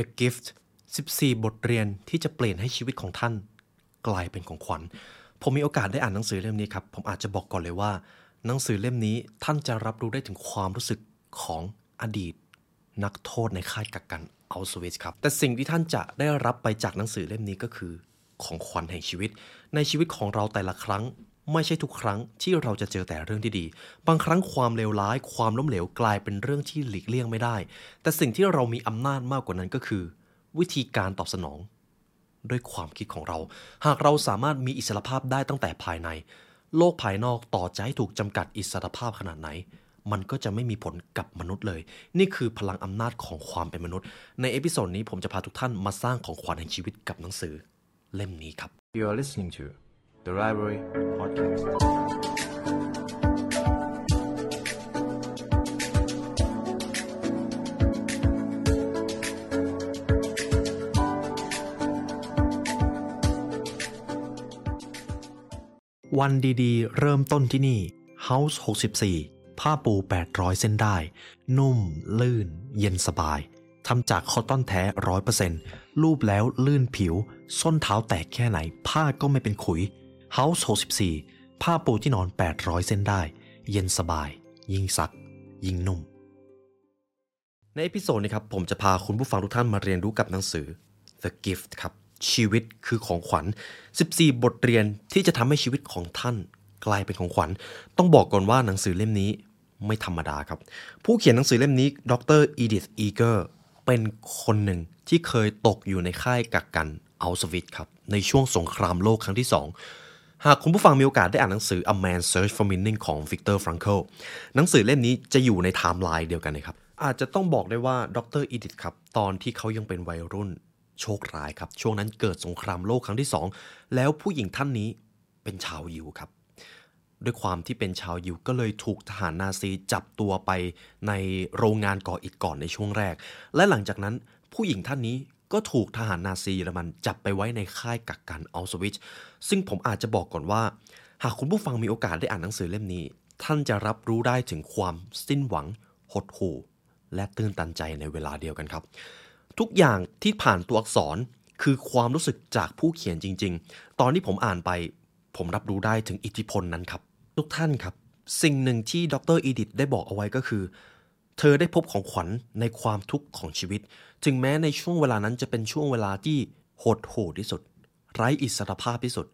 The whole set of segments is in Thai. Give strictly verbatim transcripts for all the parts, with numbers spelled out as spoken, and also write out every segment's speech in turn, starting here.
The Gift สิบสี่ บทเรียนที่จะเปลี่ยนให้ชีวิตของท่านกลายเป็นของขวัญผมมีโอกาสได้อ่านหนังสือเล่มนี้ครับผมอาจจะบอกก่อนเลยว่าหนังสือเล่มนี้ท่านจะรับรู้ได้ถึงความรู้สึกของอดีตนักโทษในค่ายกักกัน Auschwitz ครับแต่สิ่งที่ท่านจะได้รับไปจากหนังสือเล่มนี้ก็คือของขวัญแห่งชีวิตในชีวิตของเราแต่ละครั้งไม่ใช่ทุกครั้งที่เราจะเจอแต่เรื่องที่ดีบางครั้งความเลวร้ายความล้มเหลวกลายเป็นเรื่องที่หลีกเลี่ยงไม่ได้แต่สิ่งที่เรามีอำนาจมากกว่านั้นก็คือวิธีการตอบสนองด้วยความคิดของเราหากเราสามารถมีอิสรภาพได้ตั้งแต่ภายในโลกภายนอกต่อจะให้ถูกจำกัดอิสรภาพขนาดไหนมันก็จะไม่มีผลกับมนุษย์เลยนี่คือพลังอำนาจของความเป็นมนุษย์ในเอพิโซดนี้ผมจะพาทุกท่านมาสร้างของขวัญแห่งชีวิตกับหนังสือเล่มนี้ครับ You are listening to The Library Podcast วันดีๆเริ่มต้นที่นี่ House หกสิบสี่ ผ้าปูแปดร้อยเส้นได้นุ่มลื่นเย็นสบายทำจากคอตตอนแท้ ร้อยเปอร์เซ็นต์ ลูบแล้วลื่นผิวส้นเท้าแตกแค่ไหนผ้าก็ไม่เป็นขุย House หกสิบสี่ ผ้าปูที่นอน แปดร้อย เส้นได้เย็นสบายยิ่งซักยิ่งนุ่มในเอพิโซดนี้ครับผมจะพาคุณผู้ฟังทุกท่านมาเรียนรู้กับหนังสือ The Gift ครับชีวิตคือของขวัญสิบสี่บทเรียนที่จะทำให้ชีวิตของท่านกลายเป็นของขวัญต้องบอกก่อนว่าหนังสือเล่มนี้ไม่ธรรมดาครับผู้เขียนหนังสือเล่มนี้ดร. Edith Egerเป็นคนหนึ่งที่เคยตกอยู่ในค่ายกักกันอัลสวิทครับในช่วงสงครามโลกครั้งที่สองหากคุณผู้ฟังมีโอกาสได้อ่านหนังสือ A Man's Search for Meaning ของ Viktor Frankl หนังสือเล่มนี้จะอยู่ในไทม์ไลน์เดียวกันนะครับอาจจะต้องบอกได้ว่าดร. อีดิธครับตอนที่เขายังเป็นวัยรุ่นโชคร้ายครับช่วงนั้นเกิดสงครามโลกครั้งที่สองแล้วผู้หญิงท่านนี้เป็นชาวยิวครับด้วยความที่เป็นชาวยิวก็เลยถูกทหารนาซีจับตัวไปในโรงงานก่ออิฐก่อนในช่วงแรกและหลังจากนั้นผู้หญิงท่านนี้ก็ถูกทหารนาซีเยอรมันจับไปไว้ในค่ายกักกันอัลสวิทซึ่งผมอาจจะบอกก่อนว่าหากคุณผู้ฟังมีโอกาสได้อ่านหนังสือเล่มนี้ท่านจะรับรู้ได้ถึงความสิ้นหวังหดหู่และตื้นตันใจในเวลาเดียวกันครับทุกอย่างที่ผ่านตัวอักษรคือความรู้สึกจากผู้เขียนจริงๆตอนที่ผมอ่านไปผมรับรู้ได้ถึงอิทธิพลนั้นครับทุกท่านครับสิ่งหนึ่งที่ดร. อีดิธได้บอกเอาไว้ก็คือเธอได้พบของขวัญในความทุกข์ของชีวิตถึงแม้ในช่วงเวลานั้นจะเป็นช่วงเวลาที่โหดหู่ที่สุดไร้อิสรภาพที่สุด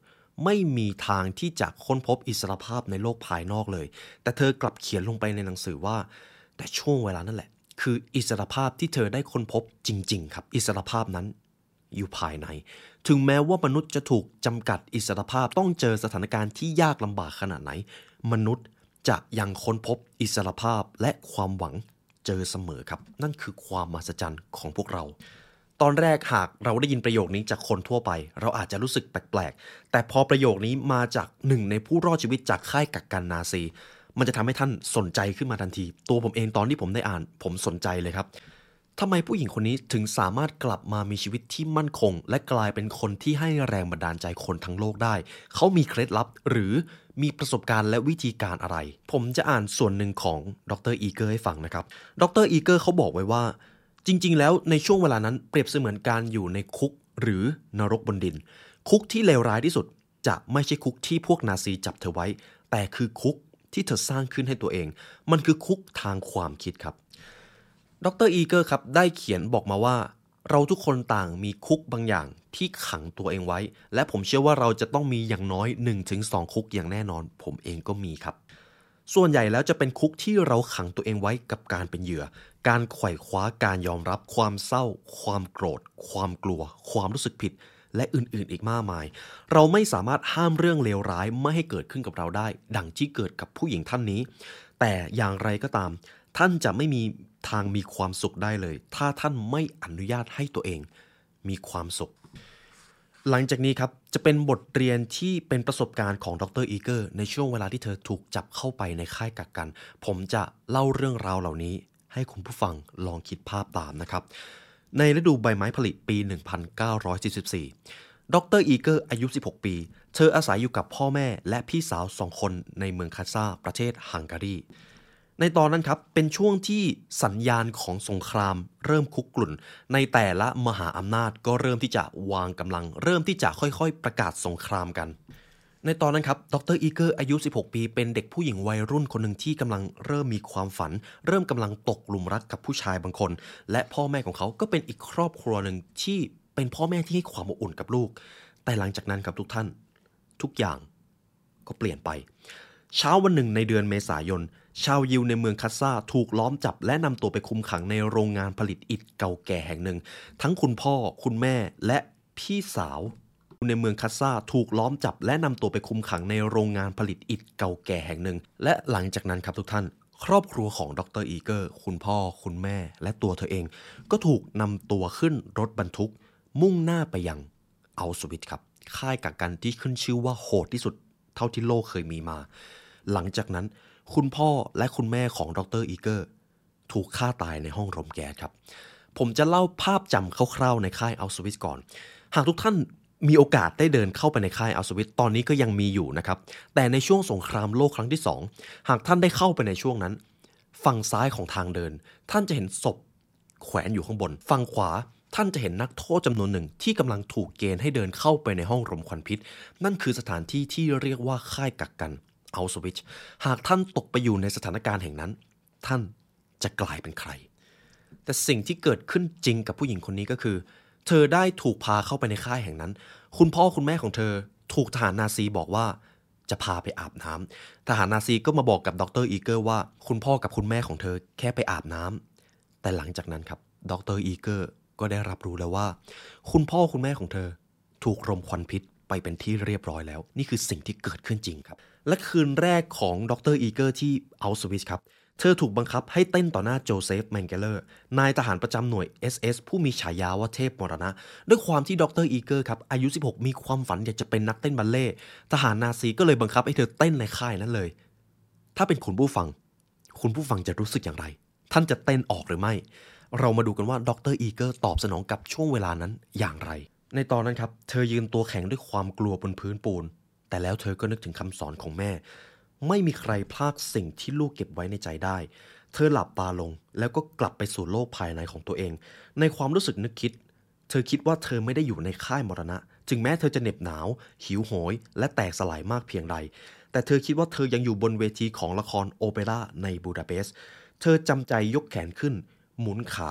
ไม่มีทางที่จะค้นพบอิสรภาพในโลกภายนอกเลยแต่เธอกลับเขียนลงไปในหนังสือว่าแต่ช่วงเวลานั่นแหละคืออิสรภาพที่เธอได้ค้นพบจริงๆครับอิสรภาพนั้นอยู่ภายในถึงแม้ว่ามนุษย์จะถูกจำกัดอิสรภาพต้องเจอสถานการณ์ที่ยากลำบากขนาดไหนมนุษย์จะยังค้นพบอิสรภาพและความหวังเจอเสมอครับนั่นคือความมหัศจรรย์ของพวกเราตอนแรกหากเราได้ยินประโยคนี้จากคนทั่วไปเราอาจจะรู้สึกแปลกๆแต่พอประโยคนี้มาจากหนึ่งในผู้รอดชีวิตจากค่ายกักกันนาซีมันจะทำให้ท่านสนใจขึ้นมาทันทีตัวผมเองตอนที่ผมได้อ่านผมสนใจเลยครับทำไมผู้หญิงคนนี้ถึงสามารถกลับมามีชีวิตที่มั่นคงและกลายเป็นคนที่ให้แรงบันดาลใจคนทั้งโลกได้เขามีเคล็ดลับหรือมีประสบการณ์และวิธีการอะไรผมจะอ่านส่วนหนึ่งของดร. อีเกอร์ให้ฟังนะครับดร. อีเกอร์เขาบอกไว้ว่าจริงๆแล้วในช่วงเวลานั้นเปรียบเสมือนการอยู่ในคุกหรือนรกบนดินคุกที่เลวร้ายที่สุดจะไม่ใช่คุกที่พวกนาซีจับเธอไว้แต่คือคุกที่เธอสร้างขึ้นให้ตัวเองมันคือคุกทางความคิดครับดร. อีเกอร์ครับได้เขียนบอกมาว่าเราทุกคนต่างมีคุกบางอย่างที่ขังตัวเองไว้และผมเชื่อว่าเราจะต้องมีอย่างน้อย หนึ่งถึงสอง คุกอย่างแน่นอนผมเองก็มีครับส่วนใหญ่แล้วจะเป็นคุกที่เราขังตัวเองไว้กับการเป็นเหยื่อการไขว่คว้าการยอมรับความเศร้าความโกรธความกลัวความรู้สึกผิดและอื่นๆอีกมากมายเราไม่สามารถห้ามเรื่องเลวร้ายไม่ให้เกิดขึ้นกับเราได้ดังที่เกิดกับผู้หญิงท่านนี้แต่อย่างไรก็ตามท่านจะไม่มีทางมีความสุขได้เลยถ้าท่านไม่อนุญาตให้ตัวเองมีความสุขหลังจากนี้ครับจะเป็นบทเรียนที่เป็นประสบการณ์ของดร. อีเกอร์ในช่วงเวลาที่เธอถูกจับเข้าไปในค่ายกักกันผมจะเล่าเรื่องราวเหล่านี้ให้คุณผู้ฟังลองคิดภาพตามนะครับในฤดูใบไม้ผลิปีหนึ่งพันเก้าร้อยสี่สิบสี่ดร. อีเกอร์อายุสิบหกปีเธออาศัยอยู่กับพ่อแม่และพี่สาวสองคนในเมืองคาซ่าประเทศฮังการี ในตอนนั้นครับเป็นช่วงที่สัญญาณของสงครามเริ่มคุกกรุ่นในแต่ละมหาอำนาจก็เริ่มที่จะวางกำลังเริ่มที่จะค่อยๆประกาศสงครามกันในตอนนั้นครับดรอีเกอร์อายุสิบหกปีเป็นเด็กผู้หญิงวัยรุ่นคนหนึ่งที่กำลังเริ่มมีความฝันเริ่มกำลังตกหลุมรักกับผู้ชายบางคนและพ่อแม่ของเขาก็เป็นอีกครอบครัวหนึ่งที่เป็นพ่อแม่ที่ให้ความอบอุ่นกับลูกแต่หลังจากนั้นครับทุกท่านทุกอย่างก็เปลี่ยนไปเช้าวันหนึ่งในเดือนเมษายนชาวยิวในเมืองคัสซาถูกล้อมจับและนำตัวไปคุมขังในโรงงานผลิตอิฐเก่าแก่แห่งหนึ่งทั้งคุณพ่อคุณแม่และพี่สาวในเมืองคัสซาถูกล้อมจับและนำตัวไปคุมขังในโรงงานผลิตอิฐเก่าแก่แห่งหนึ่งและหลังจากนั้นครับทุกท่านครอบครัวของดรอีเกอร์คุณพ่อคุณแม่และตัวเธอเองก็ถูกนำตัวขึ้นรถบรรทุกมุ่งหน้าไปยังอัลชวิตซ์ครับค่ายกักกันที่ขึ้นชื่อว่าโหดที่สุดเท่าที่โลกเคยมีมาหลังจากนั้นคุณพ่อและคุณแม่ของดรอีเกอร์ถูกฆ่าตายในห้องรมแก๊สครับผมจะเล่าภาพจำคร่าวๆในค่ายอัลชวิตซ์ก่อนหากทุกท่านมีโอกาสได้เดินเข้าไปในค่ายอัลชวิตซ์ตอนนี้ก็ยังมีอยู่นะครับแต่ในช่วงสงครามโลกครั้งที่สองหากท่านได้เข้าไปในช่วงนั้นฝั่งซ้ายของทางเดินท่านจะเห็นศพแขวนอยู่ข้างบนฝั่งขวาท่านจะเห็นนักโทษจำนวนหนึ่งที่กำลังถูกเกณฑ์ให้เดินเข้าไปในห้องรมควันพิษนั่นคือสถานที่ที่เรียกว่าค่ายกักกันอัลชวิตซ์หากท่านตกไปอยู่ในสถานการณ์แห่งนั้นท่านจะกลายเป็นใครแต่สิ่งที่เกิดขึ้นจริงกับผู้หญิงคนนี้ก็คือเธอได้ถูกพาเข้าไปในค่ายแห่งนั้นคุณพ่อคุณแม่ของเธอถูกทหารนาซีบอกว่าจะพาไปอาบน้ำทหารนาซีก็มาบอกกับดรอีเกอร์ว่าคุณพ่อกับคุณแม่ของเธอแค่ไปอาบน้ำแต่หลังจากนั้นครับดรอีเกอร์ก็ได้รับรู้แล้วว่าคุณพ่อคุณแม่ของเธอถูกรมควันพิษไปเป็นที่เรียบร้อยแล้วนี่คือสิ่งที่เกิดขึ้นจริงครับและคืนแรกของดรอีเกอร์ที่อัลชวิตซ์ครับเธอถูกบังคับให้เต้นต่อหน้าโจเซฟแมนเกเลอร์นายทหารประจำหน่วย เอส เอส ผู้มีฉายาว่าเทพมรณะด้วยความที่ดรอีเกอร์ครับอายุสิบหกมีความฝันอยากจะเป็นนักเต้นบัลเล่ต์ทหารนาซีก็เลยบังคับให้เธอเต้นในค่ายนั้นเลยถ้าเป็นคุณผู้ฟังคุณผู้ฟังจะรู้สึกอย่างไรท่านจะเต้นออกหรือไม่เรามาดูกันว่าดรอีเกอร์ตอบสนองกับช่วงเวลานั้นอย่างไรในตอนนั้นครับเธอยืนตัวแข็งด้วยความกลัวบนพื้นปูนแต่แล้วเธอก็นึกถึงคำสอนของแม่ไม่มีใครพรากสิ่งที่ลูกเก็บไว้ในใจได้เธอหลับตาลงแล้วก็กลับไปสู่โลกภายในของตัวเองในความรู้สึกนึกคิดเธอคิดว่าเธอไม่ได้อยู่ในค่ายมรณะถึงแม้เธอจะเหน็บหนาวหิวโหยและแตกสลายมากเพียงใดแต่เธอคิดว่าเธอยังอยู่บนเวทีของละครโอเปร่าในบูดาเปสต์เธอจำใจยกแขนขึ้นหมุนขา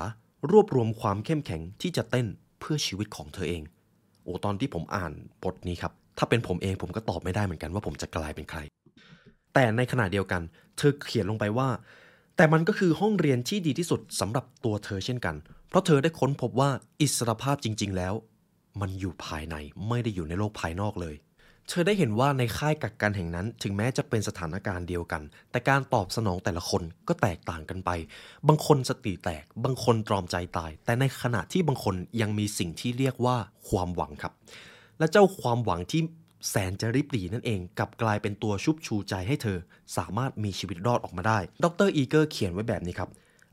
รวบรวมความเข้มแข็งที่จะเต้นเพื่อชีวิตของเธอเองโอ้ตอนที่ผมอ่านบทนี้ครับถ้าเป็นผมเองผมก็ตอบไม่ได้เหมือนกันว่าผมจะกลายเป็นใครแต่ในขณะเดียวกันเธอเขียนลงไปว่าแต่มันก็คือห้องเรียนที่ดีที่สุดสำหรับตัวเธอเช่นกันเพราะเธอได้ค้นพบว่าอิสรภาพจริงๆแล้วมันอยู่ภายในไม่ได้อยู่ในโลกภายนอกเลยเธอได้เห็นว่าในค่ายกักกันแห่งนั้นถึงแม้จะเป็นสถานการณ์เดียวกันแต่การตอบสนองแต่ละคนก็แตกต่างกันไปบางคนสติแตกบางคนตรอมใจตายแต่ในขณะที่บางคนยังมีสิ่งที่เรียกว่าความหวังครับและเจ้าความหวังที่แสนจะริบหรี่นั่นเองกลับกลายเป็นตัวชุบชูใจให้เธอสามารถมีชีวิตรอดออกมาได้ดรอีเกอร์เขียนไว้แบบนี้ครับ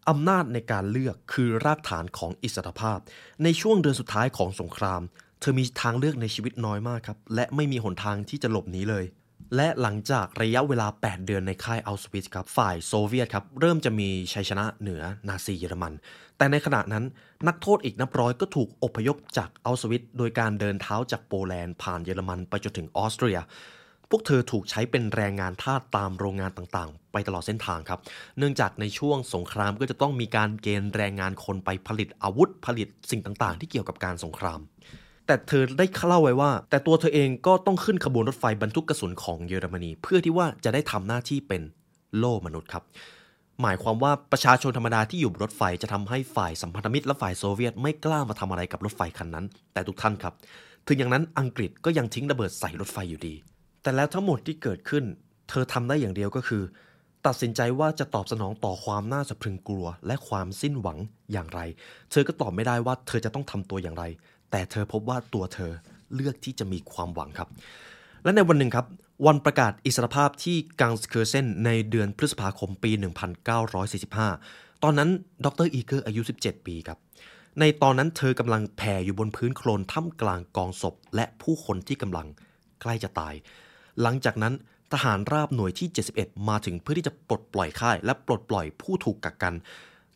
อำนาจในการเลือกคือรากฐานของอิสรภาพในช่วงเดือนสุดท้ายของสงครามเธอมีทางเลือกในชีวิตน้อยมากครับและไม่มีหนทางที่จะหลบหนีเลยและหลังจากระยะเวลาแปดเดือนในค่ายอัลชวิตซ์ครับฝ่ายโซเวียตครับเริ่มจะมีชัยชนะเหนือนาซีเยอรมันแต่ในขณะนั้นนักโทษอีกนับร้อยก็ถูกอพยพจากอัลชวิตซ์โดยการเดินเท้าจากโปแลนด์ผ่านเยอรมันไปจนถึงออสเตรียพวกเธอถูกใช้เป็นแรงงานทาสตามโรงงานต่างๆไปตลอดเส้นทางครับเนื่องจากในช่วงสงครามก็จะต้องมีการเกณฑ์แรงงานคนไปผลิตอาวุธผลิตสิ่งต่างๆที่เกี่ยวกับการสงครามแต่เธอได้เล่าไว้ว่าแต่ตัวเธอเองก็ต้องขึ้นขบวนรถไฟบรรทุกกระสุนของเยอรมนีเพื่อที่ว่าจะได้ทำหน้าที่เป็นโล่มนุษย์ครับหมายความว่าประชาชนธรรมดาที่อยู่บนรถไฟจะทำให้ฝ่ายสัมพันธมิตรและฝ่ายโซเวียตไม่กล้ามาทำอะไรกับรถไฟคันนั้นแต่ทุกท่านครับถึงอย่างนั้นอังกฤษก็ยังทิ้งระเบิดใส่รถไฟอยู่ดีแต่แล้วทั้งหมดที่เกิดขึ้นเธอทำได้อย่างเดียวก็คือตัดสินใจว่าจะตอบสนองต่อความน่าสะพรึงกลัวและความสิ้นหวังอย่างไรเธอก็ตอบไม่ได้ว่าเธอจะต้องทำตัวอย่างไรแต่เธอพบว่าตัวเธอเลือกที่จะมีความหวังครับและในวันหนึ่งครับวันประกาศอิสรภาพที่กังส์เคอร์เซนในเดือนพฤษภาคมปีหนึ่งพันเก้าร้อยสี่สิบห้าตอนนั้นดรอีเกอร์อายุสิบเจ็ดปีครับในตอนนั้นเธอกำลังแผ่อยู่บนพื้นโคลนท่ามกลางกองศพและผู้คนที่กำลังใกล้จะตายหลังจากนั้น ทหารราบหน่วยที่เจ็ดสิบเอ็ดมาถึงเพื่อที่จะปลดปล่อยค่ายและปลดปล่อยผู้ถูกกักกัน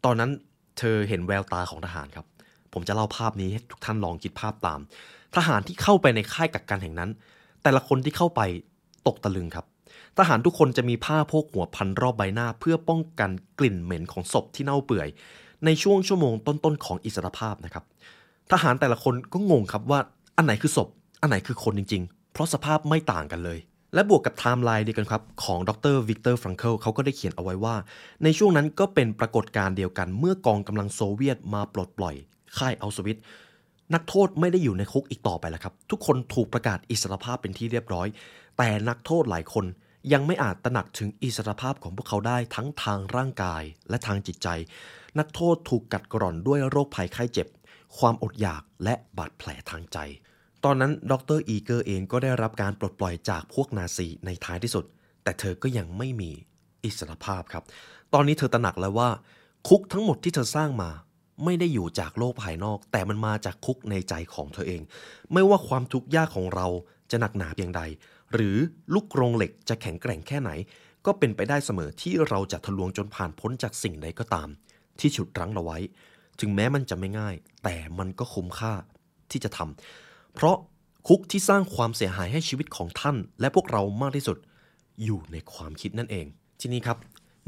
ตอนนั้นเธอเห็นแววตาของทหารครับผมจะเล่าภาพนี้ให้ทุกท่านลองคิดภาพตามทหารที่เข้าไปในค่ายกักกันแห่งนั้นแต่ละคนที่เข้าไปตกตะลึงครับทหารทุกคนจะมีผ้าโพกหัวพันรอบใบหน้าเพื่อป้องกันกลิ่นเหม็นของศพที่เน่าเปื่อยในช่วงชั่วโมงต้นๆของอิสรภาพนะครับทหารแต่ละคนก็งงครับว่าอันไหนคือศพอันไหนคือคนจริงๆเพราะสภาพไม่ต่างกันเลยและบวกกับไทม์ไลน์เดียวกันครับของดร. Viktor Frankl เขาก็ได้เขียนเอาไว้ว่าในช่วงนั้นก็เป็นปรากฏการณ์เดียวกันเมื่อกองกำลังโซเวียตมาปลดปล่อยค่ายอัลชวิตซ์นักโทษไม่ได้อยู่ในคุกอีกต่อไปแล้วครับทุกคนถูกประกาศอิสรภาพเป็นที่เรียบร้อยแต่นักโทษหลายคนยังไม่อาจตระหนักถึงอิสรภาพของพวกเขาได้ทั้งทางร่างกายและทางจิตใจนักโทษถูกกัดกร่อนด้วยโรคภัยไข้เจ็บความอดอยากและบาดแผลทางใจตอนนั้นดร. อีเกอร์เองก็ได้รับการปลดปล่อยจากพวกนาซีในท้ายที่สุดแต่เธอก็ยังไม่มีอิสรภาพครับตอนนี้เธอตระหนักแล้วว่าคุกทั้งหมดที่เธอสร้างมาไม่ได้อยู่จากโลกภายนอกแต่มันมาจากคุกในใจของเธอเองไม่ว่าความทุกข์ยากของเราจะหนักหนาเพียงใดหรือลูกกรงเหล็กจะแข็งแกร่งแค่ไหนก็เป็นไปได้เสมอที่เราจะทะลวงจนผ่านพ้นจากสิ่งใดก็ตามที่ฉุดรั้งเราไว้ถึงแม้มันจะไม่ง่ายแต่มันก็คุ้มค่าที่จะทำเพราะคุกที่สร้างความเสียหายให้ชีวิตของท่านและพวกเรามากที่สุดอยู่ในความคิดนั่นเองทีนี้ครับ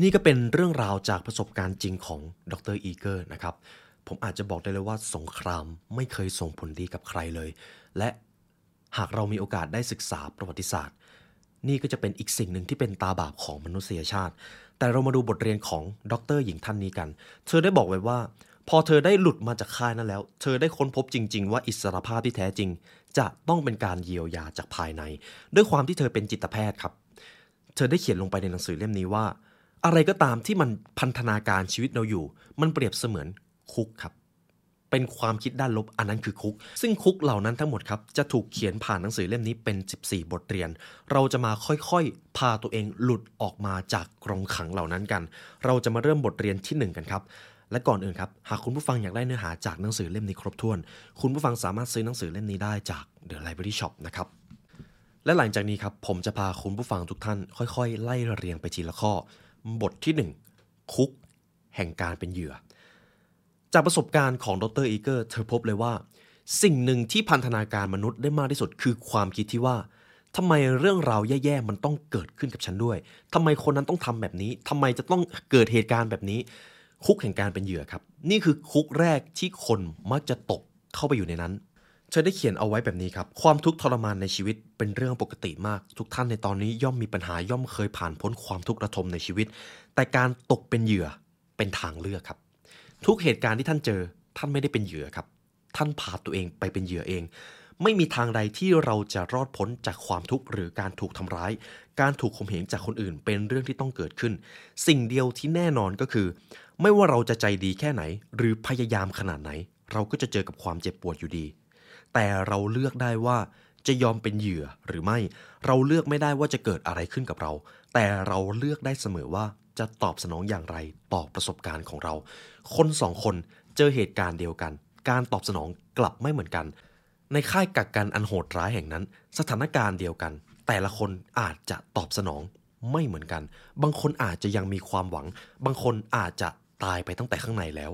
นี่ก็เป็นเรื่องราวจากประสบการณ์จริงของดร. อีเกอร์นะครับผมอาจจะบอกได้เลยว่าสงครามไม่เคยส่งผลดีกับใครเลยและหากเรามีโอกาสได้ศึกษาประวัติศาสตร์นี่ก็จะเป็นอีกสิ่งหนึ่งที่เป็นตาบาปของมนุษยชาติแต่เรามาดูบทเรียนของดร.หญิงท่านนี้กันเธอได้บอกไว้ว่าพอเธอได้หลุดมาจากค่ายนั้นแล้วเธอได้ค้นพบจริงๆว่าอิสรภาพที่แท้จริงจะต้องเป็นการเยียวยาจากภายในด้วยความที่เธอเป็นจิตแพทย์ครับเธอได้เขียนลงไปในหนังสือเล่มนี้ว่าอะไรก็ตามที่มันพันธนาการชีวิตเราอยู่มันเปรียบเสมือนคุกครับเป็นความคิดด้านลบอันนั้นคือคุกซึ่งคุกเหล่านั้นทั้งหมดครับจะถูกเขียนผ่านหนังสือเล่มนี้เป็นสิบสี่บทเรียนเราจะมาค่อยๆพาตัวเองหลุดออกมาจากกรงขังเหล่านั้นกันเราจะมาเริ่มบทเรียนที่หนึ่งกันครับและก่อนอื่นครับหากคุณผู้ฟังอยากได้เนื้อหาจากหนังสือเล่มนี้ครบถ้วนคุณผู้ฟังสามารถซื้อหนังสือเล่มนี้ได้จาก The Library Shop นะครับและหลังจากนี้ครับผมจะพาคุณผู้ฟังทุกท่านค่อยๆไล่เรียงไปทีละข้อบทที่หนึ่งคุกแห่งการเป็นเหยื่อจากประสบการณ์ของดร.อีเกอร์เธอพบเลยว่าสิ่งหนึ่งที่พันธนาการมนุษย์ได้มากที่สุดคือความคิดที่ว่าทำไมเรื่องราวแย่ๆมันต้องเกิดขึ้นกับฉันด้วยทำไมคนนั้นต้องทำแบบนี้ทำไมจะต้องเกิดเหตุการณ์แบบนี้คุกแห่งการเป็นเหยื่อครับนี่คือคุกแรกที่คนมักจะตกเข้าไปอยู่ในนั้นเธอได้เขียนเอาไว้แบบนี้ครับความทุกข์ทรมานในชีวิตเป็นเรื่องปกติมากทุกท่านในตอนนี้ย่อมมีปัญหาย่อมเคยผ่านพ้นความทุกข์ระทมในชีวิตแต่การตกเป็นเหยื่อเป็นทางเลือกครับทุกเหตุการณ์ที่ท่านเจอท่านไม่ได้เป็นเหยื่อครับท่านพาตัวเองไปเป็นเหยื่อเองไม่มีทางใดที่เราจะรอดพ้นจากความทุกข์หรือการถูกทำร้ายการถูกข่มเหงจากคนอื่นเป็นเรื่องที่ต้องเกิดขึ้นสิ่งเดียวที่แน่นอนก็คือไม่ว่าเราจะใจดีแค่ไหนหรือพยายามขนาดไหนเราก็จะเจอกับความเจ็บปวดอยู่ดีแต่เราเลือกได้ว่าจะยอมเป็นเหยื่อหรือไม่เราเลือกไม่ได้ว่าจะเกิดอะไรขึ้นกับเราแต่เราเลือกได้เสมอว่าจะตอบสนองอย่างไรต่อประสบการณ์ของเราคนสองคนเจอเหตุการณ์เดียวกันการตอบสนองกลับไม่เหมือนกันในค่ายกักกันอันโหดร้ายแห่งนั้นสถานการณ์เดียวกันแต่ละคนอาจจะตอบสนองไม่เหมือนกันบางคนอาจจะยังมีความหวังบางคนอาจจะตายไปตั้งแต่ข้างในแล้ว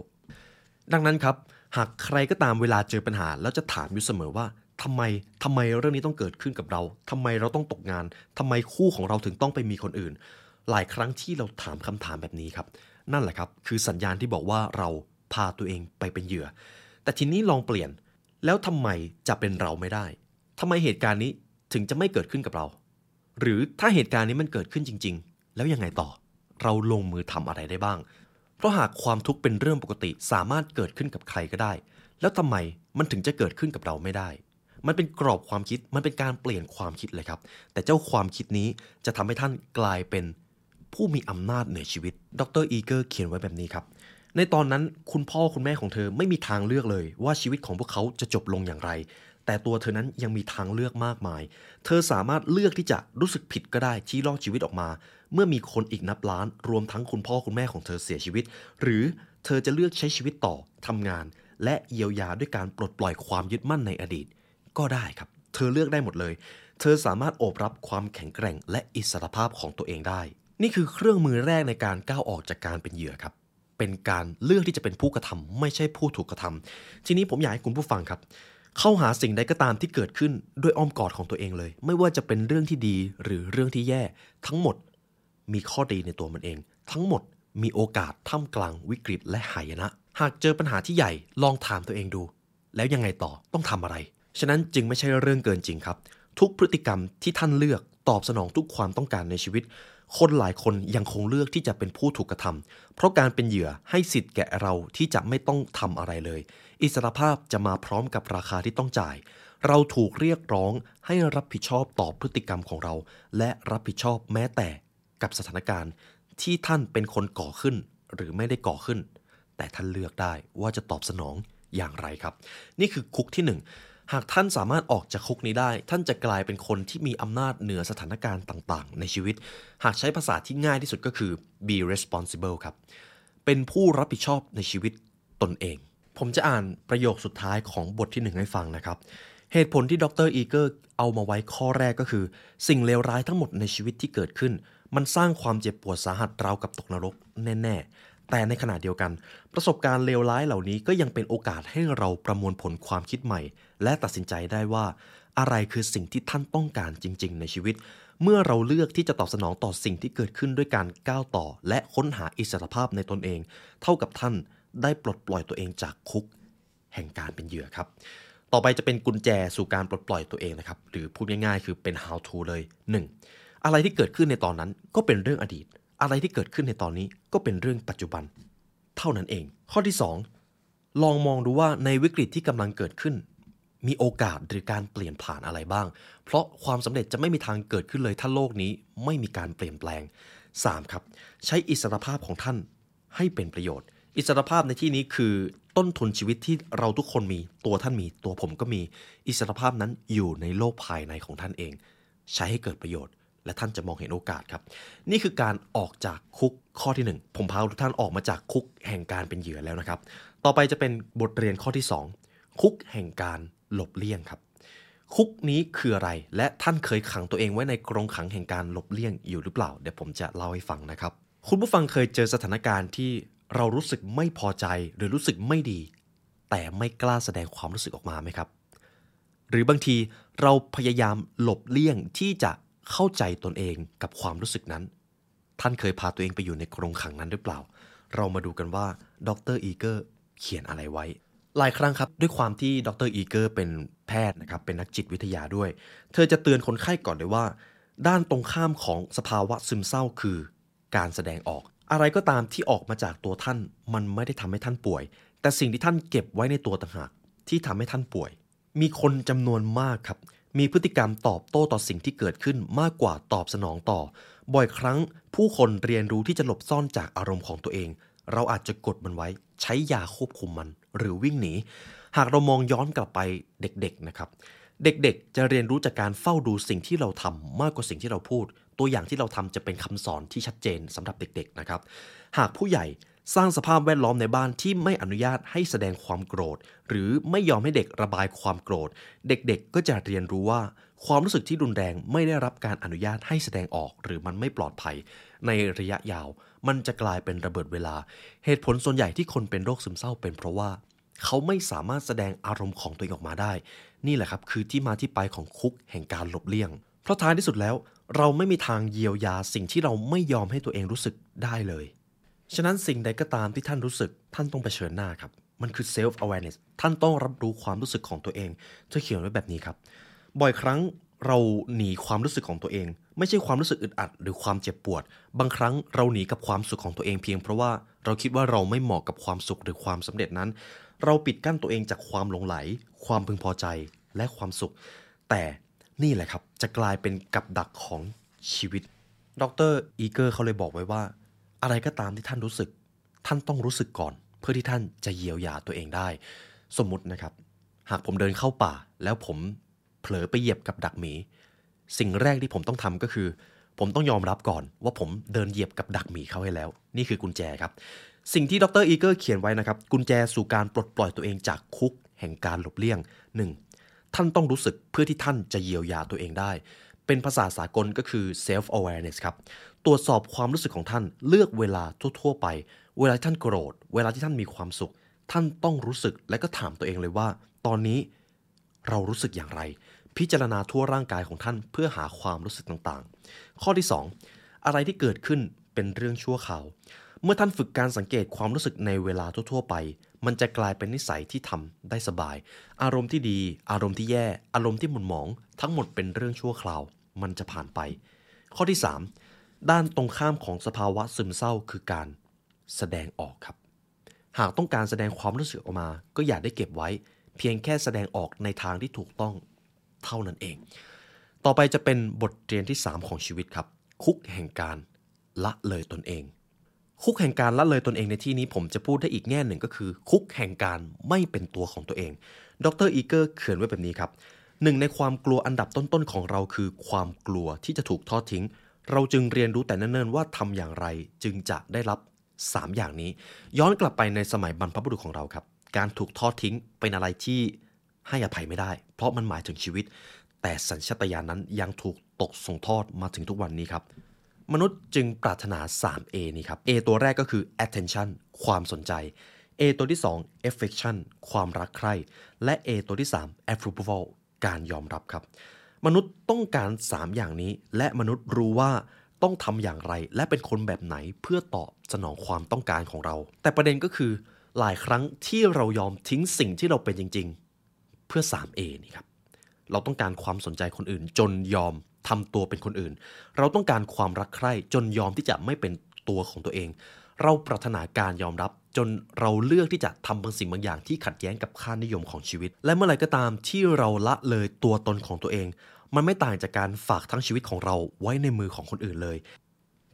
ดังนั้นครับหากใครก็ตามเวลาเจอปัญหาแล้วจะถามอยู่เสมอว่าทำไมทำไมเรื่องนี้ต้องเกิดขึ้นกับเราทำไมเราต้องตกงานทำไมคู่ของเราถึงต้องไปมีคนอื่นหลายครั้งที่เราถามคำถามแบบนี้ครับนั่นแหละครับคือสัญญาณที่บอกว่าเราพาตัวเองไปเป็นเหยื่อแต่ทีนี้ลองเปลี่ยนแล้วทำไมจะเป็นเราไม่ได้ทำไมเหตุการณ์นี้ถึงจะไม่เกิดขึ้นกับเราหรือถ้าเหตุการณ์นี้มันเกิดขึ้นจริงๆแล้วยังไงต่อเราลงมือทำอะไรได้บ้างเพราะหากความทุกข์เป็นเรื่องปกติสามารถเกิดขึ้นกับใครก็ได้แล้วทำไมมันถึงจะเกิดขึ้นกับเราไม่ได้มันเป็นกรอบความคิดมันเป็นการเปลี่ยนความคิดเลยครับแต่เจ้าความคิดนี้จะทำให้ท่านกลายเป็นผู้มีอำนาจเหนือชีวิตดร.อีเกอร์เขียนไว้แบบนี้ครับในตอนนั้นคุณพ่อคุณแม่ของเธอไม่มีทางเลือกเลยว่าชีวิตของพวกเขาจะจบลงอย่างไรแต่ตัวเธอนั้นยังมีทางเลือกมากมายเธอสามารถเลือกที่จะรู้สึกผิดก็ได้ที่รอดชีวิตออกมาเมื่อมีคนอีกนับล้านรวมทั้งคุณพ่อคุณแม่ของเธอเสียชีวิตหรือเธอจะเลือกใช้ชีวิตต่อทำงานและเยียวยาด้วยการปลดปล่อยความยึดมั่นในอดีตก็ได้ครับเธ อเลือกได้หมดเลยเธอสามารถโอบรับความแข็งแกร่งและอิสรภาพของตัวเองได้นี่คือเครื่องมือแรกในการก้าวออกจากการเป็นเหยื่อครับเป็นการเลือกที่จะเป็นผู้กระทำไม่ใช่ผู้ถูกกระทำทีนี้ผมอยากให้คุณผู้ฟังครับเข้าหาสิ่งใดก็ตามที่เกิดขึ้นด้วยอ้อมกอดของตัวเองเลยไม่ว่าจะเป็นเรื่องที่ดีหรือเรื่องที่แย่ทั้งหมดมีข้อดีในตัวมันเองทั้งหมดมีโอกาสท่ามกลางวิกฤตและหายนะหากเจอปัญหาที่ใหญ่ลองถามตัวเองดูแล้วยังไงต่อต้องทำอะไรฉะนั้นจึงไม่ใช่เรื่องเกินจริงครับทุกพฤติกรรมที่ท่านเลือกตอบสนองทุกความต้องการในชีวิตคนหลายคนยังคงเลือกที่จะเป็นผู้ถูกกระทำเพราะการเป็นเหยื่อให้สิทธิ์แก่เราที่จะไม่ต้องทำอะไรเลยอิสรภาพจะมาพร้อมกับราคาที่ต้องจ่ายเราถูกเรียกร้องให้รับผิดชอบต่อพฤติกรรมของเราและรับผิดชอบแม้แต่กับสถานการณ์ที่ท่านเป็นคนก่อขึ้นหรือไม่ได้ก่อขึ้นแต่ท่านเลือกได้ว่าจะตอบสนองอย่างไรครับนี่คือคุกที่หนึ่งหากท่านสามารถออกจากคุกนี้ได้ท่านจะกลายเป็นคนที่มีอำนาจเหนือสถานการณ์ต่างๆในชีวิตหากใช้ภาษาที่ง่ายที่สุดก็คือ be responsible ครับเป็นผู้รับผิดชอบในชีวิตตนเองผมจะอ่านประโยคสุดท้ายของบทที่หนึ่งให้ฟังนะครับเหตุผลที่ดรอีเกอร์เอามาไว้ข้อแรกก็คือสิ่งเลวร้ายทั้งหมดในชีวิตที่เกิดขึ้นมันสร้างความเจ็บปวดสาหัสราวกับตกนรกแน่ๆแต่ในขณะเดียวกันประสบการณ์เลวร้ายเหล่านี้ก็ยังเป็นโอกาสให้เราประมวลผลความคิดใหม่และตัดสินใจได้ว่าอะไรคือสิ่งที่ท่านต้องการจริงๆในชีวิตเมื่อเราเลือกที่จะตอบสนองต่อสิ่งที่เกิดขึ้นด้วยการก้าวต่อและค้นหาอิสรภาพในตนเองเท่ากับท่านได้ปลดปล่อยตัวเองจากคุกแห่งการเป็นเหยื่อครับต่อไปจะเป็นกุญแจสู่การปลดปล่อยตัวเองนะครับหรือพูดง่ายๆคือเป็น how to เลย หนึ่ง อะไรที่เกิดขึ้นในตอนนั้นก็เป็นเรื่องอดีตอะไรที่เกิดขึ้นในตอนนี้ก็เป็นเรื่องปัจจุบันเท่านั้นเองข้อที่สองลองมองดูว่าในวิกฤตที่กำลังเกิดขึ้นมีโอกาสหรือการเปลี่ยนผ่านอะไรบ้างเพราะความสำเร็จจะไม่มีทางเกิดขึ้นเลยถ้าโลกนี้ไม่มีการเปลี่ยนแปลงสามครับใช้อิสรภาพของท่านให้เป็นประโยชน์อิสรภาพในที่นี้คือต้นทุนชีวิตที่เราทุกคนมีตัวท่านมีตัวผมก็มีอิสรภาพนั้นอยู่ในโลกภายในของท่านเองใช้ให้เกิดประโยชน์และท่านจะมองเห็นโอกาสครับนี่คือการออกจากคุกข้อที่หนึ่งผมพาทุกท่านออกมาจากคุกแห่งการเป็นเหยื่อแล้วนะครับต่อไปจะเป็นบทเรียนข้อที่สองคุกแห่งการหลบเลี่ยงครับคุกนี้คืออะไรและท่านเคยขังตัวเองไว้ในกรงขังแห่งการหลบเลี่ยงอยู่หรือเปล่าเดี๋ยวผมจะเล่าให้ฟังนะครับคุณผู้ฟังเคยเจอสถานการณ์ที่เรารู้สึกไม่พอใจหรือรู้สึกไม่ดีแต่ไม่กล้าแสดงความรู้สึกออกมาไหมครับหรือบางทีเราพยายามหลบเลี่ยงที่จะเข้าใจตนเองกับความรู้สึกนั้นท่านเคยพาตัวเองไปอยู่ในกรงขังนั้นหรือเปล่าเรามาดูกันว่าดรอีเกอร์เขียนอะไรไว้หลายครั้งครับด้วยความที่ดรอีเกอร์เป็นแพทย์นะครับเป็นนักจิตวิทยาด้วยเธอจะเตือนคนไข้ก่อนเลยว่าด้านตรงข้ามของสภาวะซึมเศร้าคือการแสดงออกอะไรก็ตามที่ออกมาจากตัวท่านมันไม่ได้ทำให้ท่านป่วยแต่สิ่งที่ท่านเก็บไว้ในตัวต่างหากที่ทำให้ท่านป่วยมีคนจำนวนมากครับมีพฤติกรรมตอบโต้ต่อสิ่งที่เกิดขึ้นมากกว่าตอบสนองต่อบ่อยครั้งผู้คนเรียนรู้ที่จะหลบซ่อนจากอารมณ์ของตัวเองเราอาจจะกดมันไว้ใช้ยาควบคุมมันหรือวิ่งหนีหากเรามองย้อนกลับไปเด็กๆนะครับเด็กๆจะเรียนรู้จากการเฝ้าดูสิ่งที่เราทำมากกว่าสิ่งที่เราพูดตัวอย่างที่เราทำจะเป็นคำสอนที่ชัดเจนสำหรับเด็กๆนะครับหากผู้ใหญ่สร้างสภาพแวดล้อมในบ้านที่ไม่อนุญาตให้แสดงความโกรธหรือไม่ยอมให้เด็กระบายความโกรธเด็กๆก็จะเรียนรู้ว่าความรู้สึกที่รุนแรงไม่ได้รับการอนุญาตให้แสดงออกหรือมันไม่ปลอดภัยในระยะยาวมันจะกลายเป็นระเบิดเวลาเหตุผลส่วนใหญ่ที่คนเป็นโรคซึมเศร้าเป็นเพราะว่าเขาไม่สามารถแสดงอารมณ์ของตัวเองออกมาได้นี่แหละครับคือที่มาที่ไปของคุกแห่งการหลบเลี่ยงเพราะท้ายที่สุดแล้วเราไม่มีทางเยียวยาสิ่งที่เราไม่ยอมให้ตัวเองรู้สึกได้เลยฉะนั้นสิ่งใดก็ตามที่ท่านรู้สึกท่านต้องเผชิญหน้าครับมันคือ self awareness ท่านต้องรับรู้ความรู้สึกของตัวเองเธอเขียนไว้แบบนี้ครับบ่อยครั้งเราหนีความรู้สึกของตัวเองไม่ใช่ความรู้สึกอึดอัดหรือความเจ็บปวดบางครั้งเราหนีกับความสุขของตัวเองเพียงเพราะว่าเราคิดว่าเราไม่เหมาะกับความสุขหรือความสำเร็จนั้นเราปิดกั้นตัวเองจากความหลงไหลความพึงพอใจและความสุขแต่นี่แหละครับจะกลายเป็นกับดักของชีวิตดรอีเกอร์เขาเลยบอกไว้ว่าอะไรก็ตามที่ท่านรู้สึกท่านต้องรู้สึกก่อนเพื่อที่ท่านจะเยียวยาตัวเองได้สมมุตินะครับหากผมเดินเข้าป่าแล้วผมเผลอไปเหยียบกับดักหมีสิ่งแรกที่ผมต้องทำก็คือผมต้องยอมรับก่อนว่าผมเดินเหยียบกับดักหมีเข้าให้แล้วนี่คือกุญแจครับสิ่งที่ดรอีเกอร์เขียนไว้นะครับกุญแจสู่การปลดปล่อยตัวเองจากคุกแห่งการหลบเลี่ยงหนึ่ง ท่านต้องรู้สึกเพื่อที่ท่านจะเยียวยาตัวเองได้เป็นภาษาสากลก็คือ self awareness ครับตรวจสอบความรู้สึกของท่านเลือกเวลาทั่วๆไปเวลาท่านโกรธเวลาที่ท่านมีความสุขท่านต้องรู้สึกและก็ถามตัวเองเลยว่าตอนนี้เรารู้สึกอย่างไรพิจารณาทั่วร่างกายของท่านเพื่อหาความรู้สึกต่างๆข้อที่สองอะไรที่เกิดขึ้นเป็นเรื่องชั่วคราวเมื่อท่านฝึกการสังเกตความรู้สึกในเวลาทั่วๆไปมันจะกลายเป็นนิสัยที่ทำได้สบายอารมณ์ที่ดีอารมณ์ที่แย่อารมณ์ที่หม่นหมองทั้งหมดเป็นเรื่องชั่วคราวมันจะผ่านไปข้อที่สามด้านตรงข้ามของสภาวะซึมเศร้าคือการแสดงออกครับหากต้องการแสดงความรู้สึกออกมาก็อย่าได้เก็บไว้เพียงแค่แสดงออกในทางที่ถูกต้องเท่านั้นเองต่อไปจะเป็นบทเรียนที่สามของชีวิตครับคุกแห่งการละเลยตนเองคุกแห่งการละเลยตนเองในที่นี้ผมจะพูดได้อีกแง่หนึ่งก็คือคุกแห่งการไม่เป็นตัวของตัวเองดร.อีเกอร์เขียนไว้แบบนี้ครับหนึ่งในความกลัวอันดับต้นๆของเราคือความกลัวที่จะถูกทอดทิ้งเราจึงเรียนรู้แต่เนิ่นๆว่าทำอย่างไรจึงจะได้รับสามอย่างนี้ย้อนกลับไปในสมัยบรรพบุรุษของเราครับการถูกทอดทิ้งเป็นอะไรที่ให้อภัยไม่ได้เพราะมันหมายถึงชีวิตแต่สัญชาตญาณนั้นยังถูกตกส่งทอดมาถึงทุกวันนี้ครับมนุษย์จึงปรารถนา ทรี เอ นี้ครับ A ตัวแรกก็คือ attention ความสนใจ A ตัวที่สอง affection ความรักใคร่และ A ตัวที่สาม approval การยอมรับครับมนุษย์ต้องการสามอย่างนี้และมนุษย์รู้ว่าต้องทำอย่างไรและเป็นคนแบบไหนเพื่อตอบสนองความต้องการของเราแต่ประเด็นก็คือหลายครั้งที่เรายอมทิ้งสิ่งที่เราเป็นจริงๆเพื่อ ทรี เอ นี่ครับเราต้องการความสนใจคนอื่นจนยอมทำตัวเป็นคนอื่นเราต้องการความรักใคร่จนยอมที่จะไม่เป็นตัวของตัวเองเราปรารถนาการยอมรับจนเราเลือกที่จะทำบางสิ่งบางอย่างที่ขัดแย้งกับค่านิยมของชีวิตและเมื่อไหร่ก็ตามที่เราละเลยตัวตนของตัวเองมันไม่ต่างจากการฝากทั้งชีวิตของเราไว้ในมือของคนอื่นเลย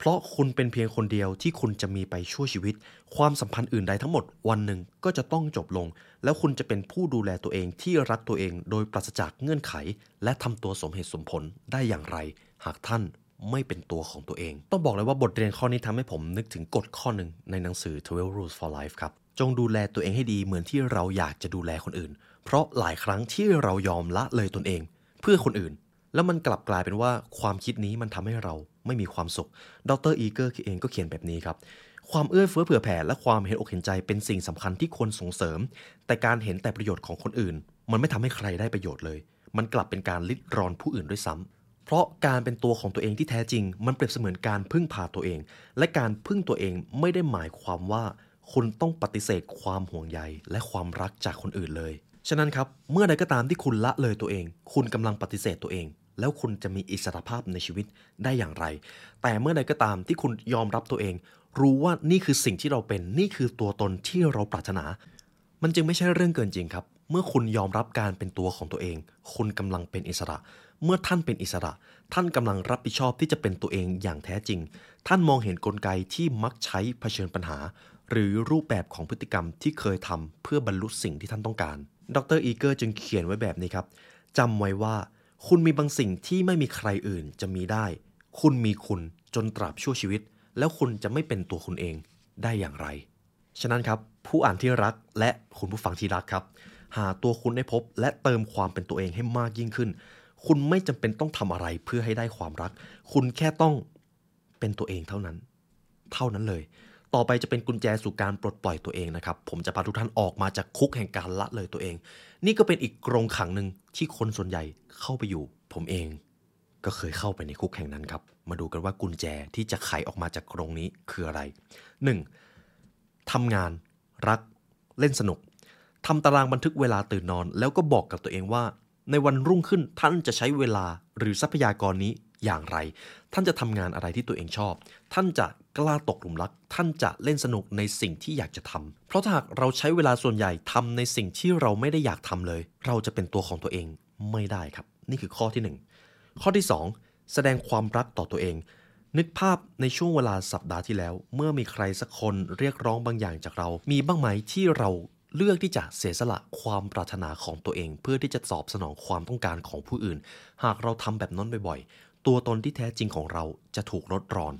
เพราะคุณเป็นเพียงคนเดียวที่คุณจะมีไปชั่วชีวิตความสัมพันธ์อื่นใดทั้งหมดวันหนึ่งก็จะต้องจบลงแล้วคุณจะเป็นผู้ดูแลตัวเองที่รักตัวเองโดยปราศจากเงื่อนไขและทำตัวสมเหตุสมผลได้อย่างไรหากท่านไม่เป็นตัวของตัวเองต้องบอกเลยว่าบทเรียนข้อนี้ทำให้ผมนึกถึงกฎข้อหนึ่งในหนังสือ Twelve Rules for Life ครับจงดูแลตัวเองให้ดีเหมือนที่เราอยากจะดูแลคนอื่นเพราะหลายครั้งที่เรายอมละเลยตนเองเพื่อคนอื่นแล้วมันกลับกลายเป็นว่าความคิดนี้มันทำให้เราไม่มีความสุขดร.อีเกอร์เองก็เขียนแบบนี้ครับความเอื้อเฟื้อเผื่อแผ่และความเห็นอกเห็นใจเป็นสิ่งสำคัญที่ควรส่งเสริมแต่การเห็นแต่ประโยชน์ของคนอื่นมันไม่ทำให้ใครได้ประโยชน์เลยมันกลับเป็นการริดรอนผู้อื่นด้วยซ้ำเพราะการเป็นตัวของตัวเองที่แท้จริงมันเปรียบเสมือนการพึ่งพาตัวเองและการพึ่งตัวเองไม่ได้หมายความว่าคุณต้องปฏิเสธความห่วงใยและความรักจากคนอื่นเลยฉะนั้นครับเมื่อใดก็ตามที่คุณละเลยตัวเองคุณกำลังปฏิเสธตัวเองแล้วคุณจะมีอิสรภาพในชีวิตได้อย่างไรแต่เมื่อใดก็ตามที่คุณยอมรับตัวเองรู้ว่านี่คือสิ่งที่เราเป็นนี่คือตัวตนที่เราปรารถนามันจึงไม่ใช่เรื่องเกินจริงครับเมื่อคุณยอมรับการเป็นตัวของตัวเองคุณกำลังเป็นอิสระเมื่อท่านเป็นอิสระท่านกำลังรับผิดชอบที่จะเป็นตัวเองอย่างแท้จริงท่านมองเห็นกลไกที่มักใช้เผชิญปัญหาหรือรูปแบบของพฤติกรรมที่เคยทำเพื่อบรรลุสิ่งที่ท่านต้องการดร.อีเกอร์จึงเขียนไว้แบบนี้ครับจำไว้ว่าคุณมีบางสิ่งที่ไม่มีใครอื่นจะมีได้คุณมีคุณจนตราบชั่วชีวิตแล้วคุณจะไม่เป็นตัวคุณเองได้อย่างไรฉะนั้นครับผู้อ่านที่รักและคุณผู้ฟังที่รักครับหาตัวคุณให้พบและเติมความเป็นตัวเองให้มากยิ่งขึ้นคุณไม่จำเป็นต้องทำอะไรเพื่อให้ได้ความรักคุณแค่ต้องเป็นตัวเองเท่านั้นเท่านั้นเลยต่อไปจะเป็นกุญแจสู่การปลดปล่อยตัวเองนะครับผมจะพาทุกท่านออกมาจากคุกแห่งการละเลยตัวเองนี่ก็เป็นอีกกรงขังหนึ่งที่คนส่วนใหญ่เข้าไปอยู่ผมเองก็เคยเข้าไปในคุกแห่งนั้นครับมาดูกันว่ากุญแจที่จะไขออกมาจากกรงนี้คืออะไร หนึ่ง. ทำงานรักเล่นสนุกทำตารางบันทึกเวลาตื่นนอนแล้วก็บอกกับตัวเองว่าในวันรุ่งขึ้นท่านจะใช้เวลาหรือทรัพยากรนี้อย่างไรท่านจะทำงานอะไรที่ตัวเองชอบท่านจะกล้าตกหลุมรักท่านจะเล่นสนุกในสิ่งที่อยากจะทำเพราะถ้าหากเราใช้เวลาส่วนใหญ่ทำในสิ่งที่เราไม่ได้อยากทำเลยเราจะเป็นตัวของตัวเองไม่ได้ครับนี่คือข้อที่หนึ่งข้อที่สองแสดงความรักต่อตัวเองนึกภาพในช่วงเวลาสัปดาห์ที่แล้วเมื่อมีใครสักคนเรียกร้องบางอย่างจากเรามีบ้างไหมที่เราเลือกที่จะเสียสละความปรารถนาของตัวเองเพื่อที่จะตอบสนองความต้องการของผู้อื่นหากเราทำแบบนั้นบ่อยๆตัวตนที่แท้จริงของเราจะถูกลดรอน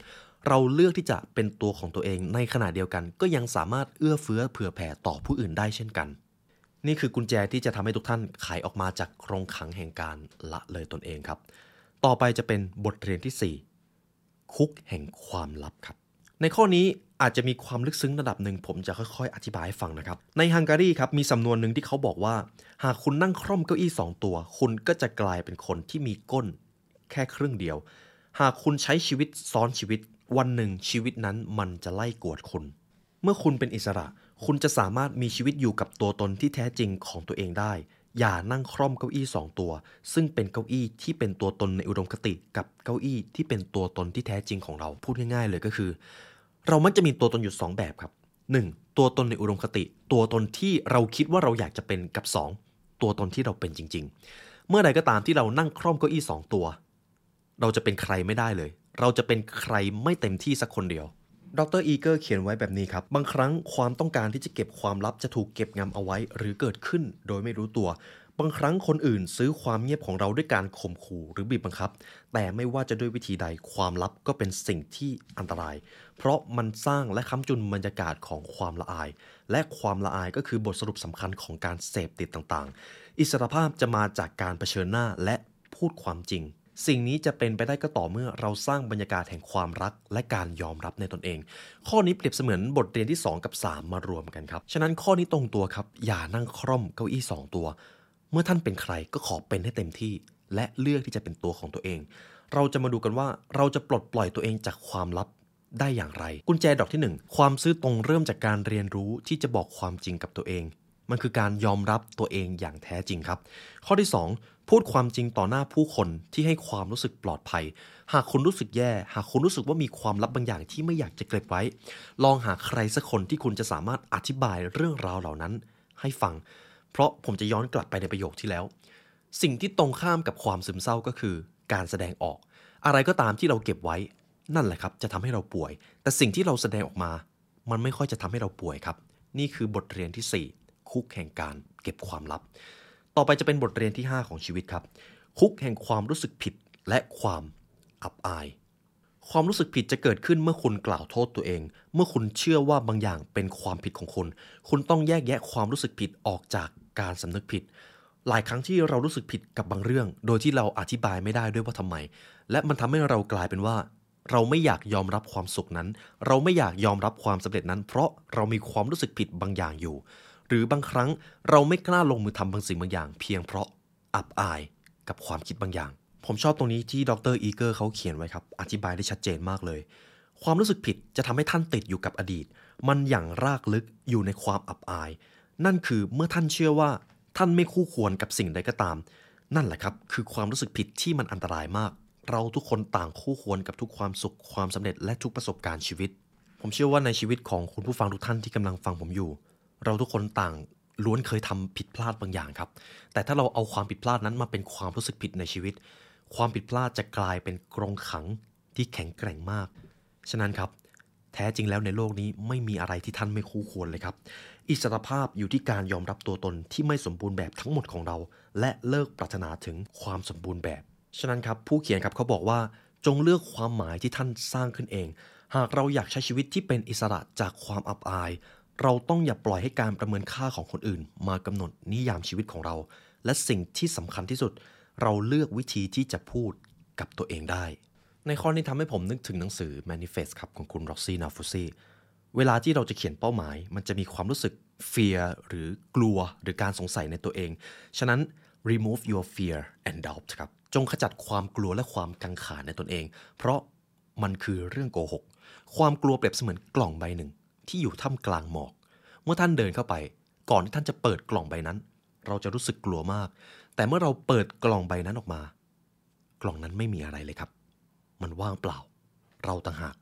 เราเลือกที่จะเป็นตัวของตัวเองในขณะเดียวกันก็ยังสามารถเอื้อเฟื้อเผื่อแผ่ต่อผู้อื่นได้เช่นกัน นี่คือกุญแจที่จะทำให้ทุกท่านไขออกมาจากกรงขังแห่งการละเลยตนเองครับต่อไปจะเป็นบทเรียนที่สี่คุกแห่งความลับครับในข้อนี้อาจจะมีความลึกซึ้งระดับหนึ่งผมจะค่อยๆ อธิบายให้ฟังนะครับในฮังการีครับมีสำนวนหนึ่งที่เขาบอกว่าหากคุณนั่งคร่อมเก้าอี้สองตัวคุณก็จะกลายเป็นคนที่มีก้นแค่ครึ่งเดียวหากคุณใช้ชีวิตซ้อนชีวิตวันหนึ่งชีวิตนั้นมันจะไล่กวดคุณเมื่อคุณเป็นอิสระคุณจะสามารถมีชีวิตอยู่กับตัวตนที่แท้จริงของตัวเองได้อย่านั่งคร่อมเก้าอี้สองตัวซึ่งเป็นเก้าอี้ที่เป็นตัวตนในอุดมคติกับเก้าอี้ที่เป็นตัวตนที่แท้จริงของเราพูดง่ายๆเลยก็คือเรามักจะมีตัวตนอยู่สองแบบครับหนึ่งตัวตนในอุดมคติตัวตนที่เราคิดว่าเราอยากจะเป็นกับสองตัวตนที่เราเป็นจริงๆเมื่อใดก็ตามที่เรานั่งคร่อมเก้าอี้สองตัวเราจะเป็นใครไม่ได้เลยเราจะเป็นใครไม่เต็มที่สักคนเดียวดร. อีเกอร์เขียนไว้แบบนี้ครับบางครั้งความต้องการที่จะเก็บความลับจะถูกเก็บงำเอาไว้หรือเกิดขึ้นโดยไม่รู้ตัวบางครั้งคนอื่นซื้อความเงียบของเราด้วยการข่มขู่หรือบีบบังคับแต่ไม่ว่าจะด้วยวิธีใดความลับก็เป็นสิ่งที่อันตรายเพราะมันสร้างและค้ำจุนบรรยากาศของความละอายและความละอายก็คือบทสรุปสำคัญของการเสพติดต่างๆอิสรภาพจะมาจากการเผชิญหน้าและพูดความจริงสิ่งนี้จะเป็นไปได้ก็ต่อเมื่อเราสร้างบรรยากาศแห่งความรักและการยอมรับในตนเองข้อนี้เปรียบเสมือนบทเรียนที่สองกับสามมารวมกันครับฉะนั้นข้อนี้ตรงตัวครับอย่านั่งคร่อมเก้าอี้สองตัวเมื่อท่านเป็นใครก็ขอเป็นให้เต็มที่และเลือกที่จะเป็นตัวของตัวเองเราจะมาดูกันว่าเราจะปลดปล่อยตัวเองจากความลับได้อย่างไรกุญแจดอกที่หนึ่งความซื่อตรงเริ่มจากการเรียนรู้ที่จะบอกความจริงกับตัวเองมันคือการยอมรับตัวเองอย่างแท้จริงครับข้อที่สองพูดความจริงต่อหน้าผู้คนที่ให้ความรู้สึกปลอดภัยหากคุณรู้สึกแย่หากคุณรู้สึกว่ามีความลับบางอย่างที่ไม่อยากจะเก็บไว้ลองหาใครสักคนที่คุณจะสามารถอธิบายเรื่องราวเหล่านั้นให้ฟังเพราะผมจะย้อนกลับไปในประโยคที่แล้วสิ่งที่ตรงข้ามกับความซึมเศร้าก็คือการแสดงออกอะไรก็ตามที่เราเก็บไว้นั่นแหละครับจะทำให้เราป่วยแต่สิ่งที่เราแสดงออกมามันไม่ค่อยจะทำให้เราป่วยครับนี่คือบทเรียนที่สี่คุกแห่งการเก็บความลับต่อไปจะเป็นบทเรียนที่ห้าของชีวิตครับคุกแห่งความรู้สึกผิดและความอับอายความรู้สึกผิดจะเกิดขึ้นเมื่อคุณกล่าวโทษตัวเองเมื่อคุณเชื่อว่าบางอย่างเป็นความผิดของคุณคุณต้องแยกแยะความรู้สึกผิดออกจากการสำนึกผิดหลายครั้งที่เรารู้สึกผิดกับบางเรื่องโดยที่เราอธิบายไม่ได้ด้วยว่าทำไมและมันทำให้เรากลายเป็นว่าเราไม่อยากยอมรับความสุขนั้นเราไม่อยากยอมรับความสำเร็จนั้นเพราะเรามีความรู้สึกผิดบางอย่างอยู่หรือบางครั้งเราไม่กล้าลงมือทำบางสิ่งบางอย่างเพียงเพราะอับอายกับความคิดบางอย่างผมชอบตรงนี้ที่ดร. อีเกอร์เขาเขียนไว้ครับอธิบายได้ชัดเจนมากเลยความรู้สึกผิดจะทำให้ท่านติดอยู่กับอดีตมันอย่างรากลึกอยู่ในความอับอายนั่นคือเมื่อท่านเชื่อว่าท่านไม่คู่ควรกับสิ่งใดก็ตามนั่นแหละครับคือความรู้สึกผิดที่มันอันตรายมากเราทุกคนต่างคู่ควรกับทุกความสุขความสำเร็จและทุกประสบการณ์ชีวิตผมเชื่อว่าในชีวิตของคุณผู้ฟังทุกท่านที่กำลังฟังผมอยู่เราทุกคนต่างล้วนเคยทำผิดพลาดบางอย่างครับแต่ถ้าเราเอาความผิดพลาดนั้นมาเป็นความรู้สึกผิดในชีวิตความผิดพลาดจะกลายเป็นกรงขังที่แข็งแกร่งมากฉะนั้นครับแท้จริงแล้วในโลกนี้ไม่มีอะไรที่ท่านไม่คู่ควรเลยครับอิสรภาพอยู่ที่การยอมรับตัวตนที่ไม่สมบูรณ์แบบทั้งหมดของเราและเลิกปรารถนาถึงความสมบูรณ์แบบฉะนั้นครับผู้เขียนครับเขาบอกว่าจงเลือกความหมายที่ท่านสร้างขึ้นเองหากเราอยากใช้ชีวิตที่เป็นอิสระจากความอับอายเราต้องอย่าปล่อยให้การประเมินค่าของคนอื่นมากำหนดนิยามชีวิตของเราและสิ่งที่สำคัญที่สุดเราเลือกวิธีที่จะพูดกับตัวเองได้ในข้อนี้ทำให้ผมนึกถึงหนังสือ Manifest ครับของคุณ Roxy Nafousi เวลาที่เราจะเขียนเป้าหมายมันจะมีความรู้สึก fear หรือกลัวหรือการสงสัยในตัวเองฉะนั้น remove your fear and doubt ครับจงขจัดความกลัวและความกังขาในตนเองเพราะมันคือเรื่องโกหกความกลัวเปรียบเสมือนกล่องใบหนึ่งที่อยู่ท่ามกลางหมอกเมื่อท่านเดินเข้าไปก่อนที่ท่านจะเปิดกล่องใบนั้นเราจะรู้สึกกลัวมากแต่เมื่อเราเปิดกล่องใบนั้นออกมากล่องนั้นไม่มีอะไรเลยครับมันว่างเปล่าเราต่างหาก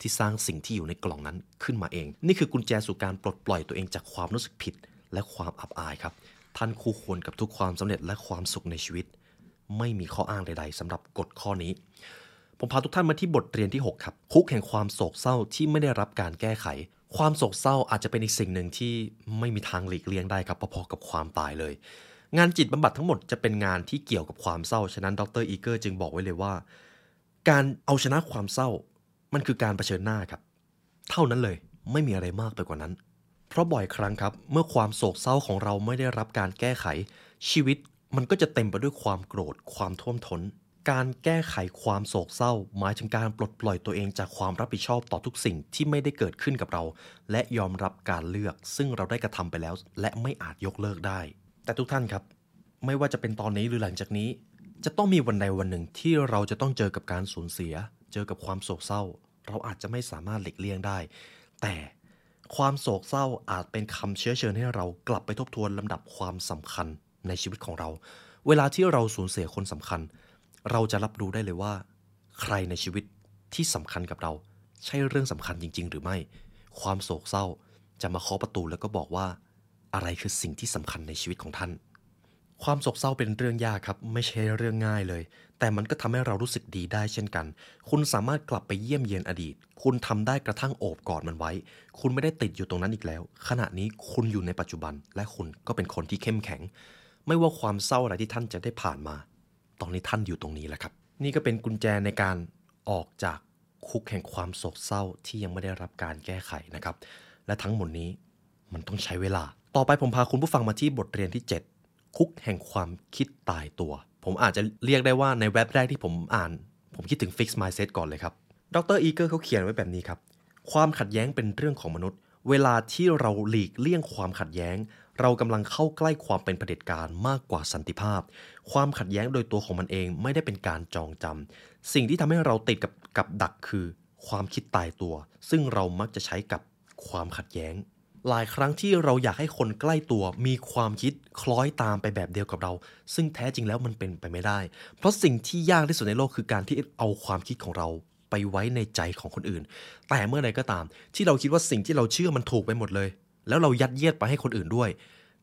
ที่สร้างสิ่งที่อยู่ในกล่องนั้นขึ้นมาเองนี่คือกุญแจสู่การปลดปล่อยตัวเองจากความรู้สึกผิดและความอับอายครับท่านคู่ควรกับทุกความสำเร็จและความสุขในชีวิตไม่มีข้ออ้างใดๆสำหรับกฎข้อนี้ผมพาทุกท่านมาที่บทเรียนที่หกครับคุกแห่งความโศกเศร้าที่ไม่ได้รับการแก้ไขความโศกเศร้าอาจจะเป็นอีกสิ่งหนึ่งที่ไม่มีทางหลีกเลี่ยงได้ครับพอๆกับความตายเลยงานจิตบำบัดทั้งหมดจะเป็นงานที่เกี่ยวกับความเศร้าฉะนั้นดร.อีเกอร์จึงบอกไว้เลยว่าการเอาชนะความเศร้ามันคือการเผชิญหน้าครับเท่านั้นเลยไม่มีอะไรมากไปกว่านั้น เพราะบ่อยครั้งครับเมื่อความโศกเศร้าของเราไม่ได้รับการแก้ไขชีวิตมันก็จะเต็มไปด้วยความโกรธความท่วมท้นการแก้ไขความโศกเศร้าหมายถึงการปลดปล่อยตัวเองจากความรับผิดชอบต่อทุกสิ่งที่ไม่ได้เกิดขึ้นกับเราและยอมรับการเลือกซึ่งเราได้กระทำไปแล้วและไม่อาจยกเลิกได้แต่ทุกท่านครับไม่ว่าจะเป็นตอนนี้หรือหลังจากนี้จะต้องมีวันใดวันหนึ่งที่เราจะต้องเจอกับการสูญเสียเจอกับความโศกเศร้าเราอาจจะไม่สามารถหลีกเลี่ยงได้แต่ความโศกเศร้าอาจเป็นคำเชื้อเชิญให้เรากลับไปทบทวนลำดับความสำคัญในชีวิตของเราเวลาที่เราสูญเสียคนสำคัญเราจะรับรู้ได้เลยว่าใครในชีวิตที่สำคัญกับเราใช่เรื่องสำคัญจริงๆหรือไม่ความโศกเศร้าจะมาเคาะประตูแล้วก็บอกว่าอะไรคือสิ่งที่สำคัญในชีวิตของท่านความโศกเศร้าเป็นเรื่องยากครับไม่ใช่เรื่องง่ายเลยแต่มันก็ทำให้เรารู้สึกดีได้เช่นกันคุณสามารถกลับไปเยี่ยมเยียนอดีตคุณทำได้กระทั่งโอบกอดมันไว้คุณไม่ได้ติดอยู่ตรงนั้นอีกแล้วขณะนี้คุณอยู่ในปัจจุบันและคุณก็เป็นคนที่เข้มแข็งไม่ว่าความเศร้าอะไรที่ท่านจะได้ผ่านมาตอนนี้ท่านอยู่ตรงนี้แหละครับนี่ก็เป็นกุญแจในการออกจากคุกแห่งความโศกเศร้าที่ยังไม่ได้รับการแก้ไขนะครับและทั้งหมดนี้มันต้องใช้เวลาต่อไปผมพาคุณผู้ฟังมาที่บทเรียนที่เจ็ดคุกแห่งความคิดตายตัวผมอาจจะเรียกได้ว่าในแว็บแรกที่ผมอ่านผมคิดถึง Fixed Mindset ก่อนเลยครับดร. อีเกอร์เขาเขียนไว้แบบนี้ครับความขัดแย้งเป็นเรื่องของมนุษย์เวลาที่เราหลีกเลี่ยงความขัดแย้งเรากำลังเข้าใกล้ความเป็นเผด็จการมากกว่าสันติภาพความขัดแย้งโดยตัวของมันเองไม่ได้เป็นการจองจำสิ่งที่ทำให้เราติดกับกับดักคือความคิดตายตัวซึ่งเรามักจะใช้กับความขัดแย้งหลายครั้งที่เราอยากให้คนใกล้ตัวมีความคิดคล้อยตามไปแบบเดียวกับเราซึ่งแท้จริงแล้วมันเป็นไปไม่ได้เพราะสิ่งที่ยากที่สุดในโลกคือการที่เอาความคิดของเราไปไว้ในใจของคนอื่นแต่เมื่อใดก็ตามที่เราคิดว่าสิ่งที่เราเชื่อมันถูกไปหมดเลยแล้วเรายัดเยียดไปให้คนอื่นด้วย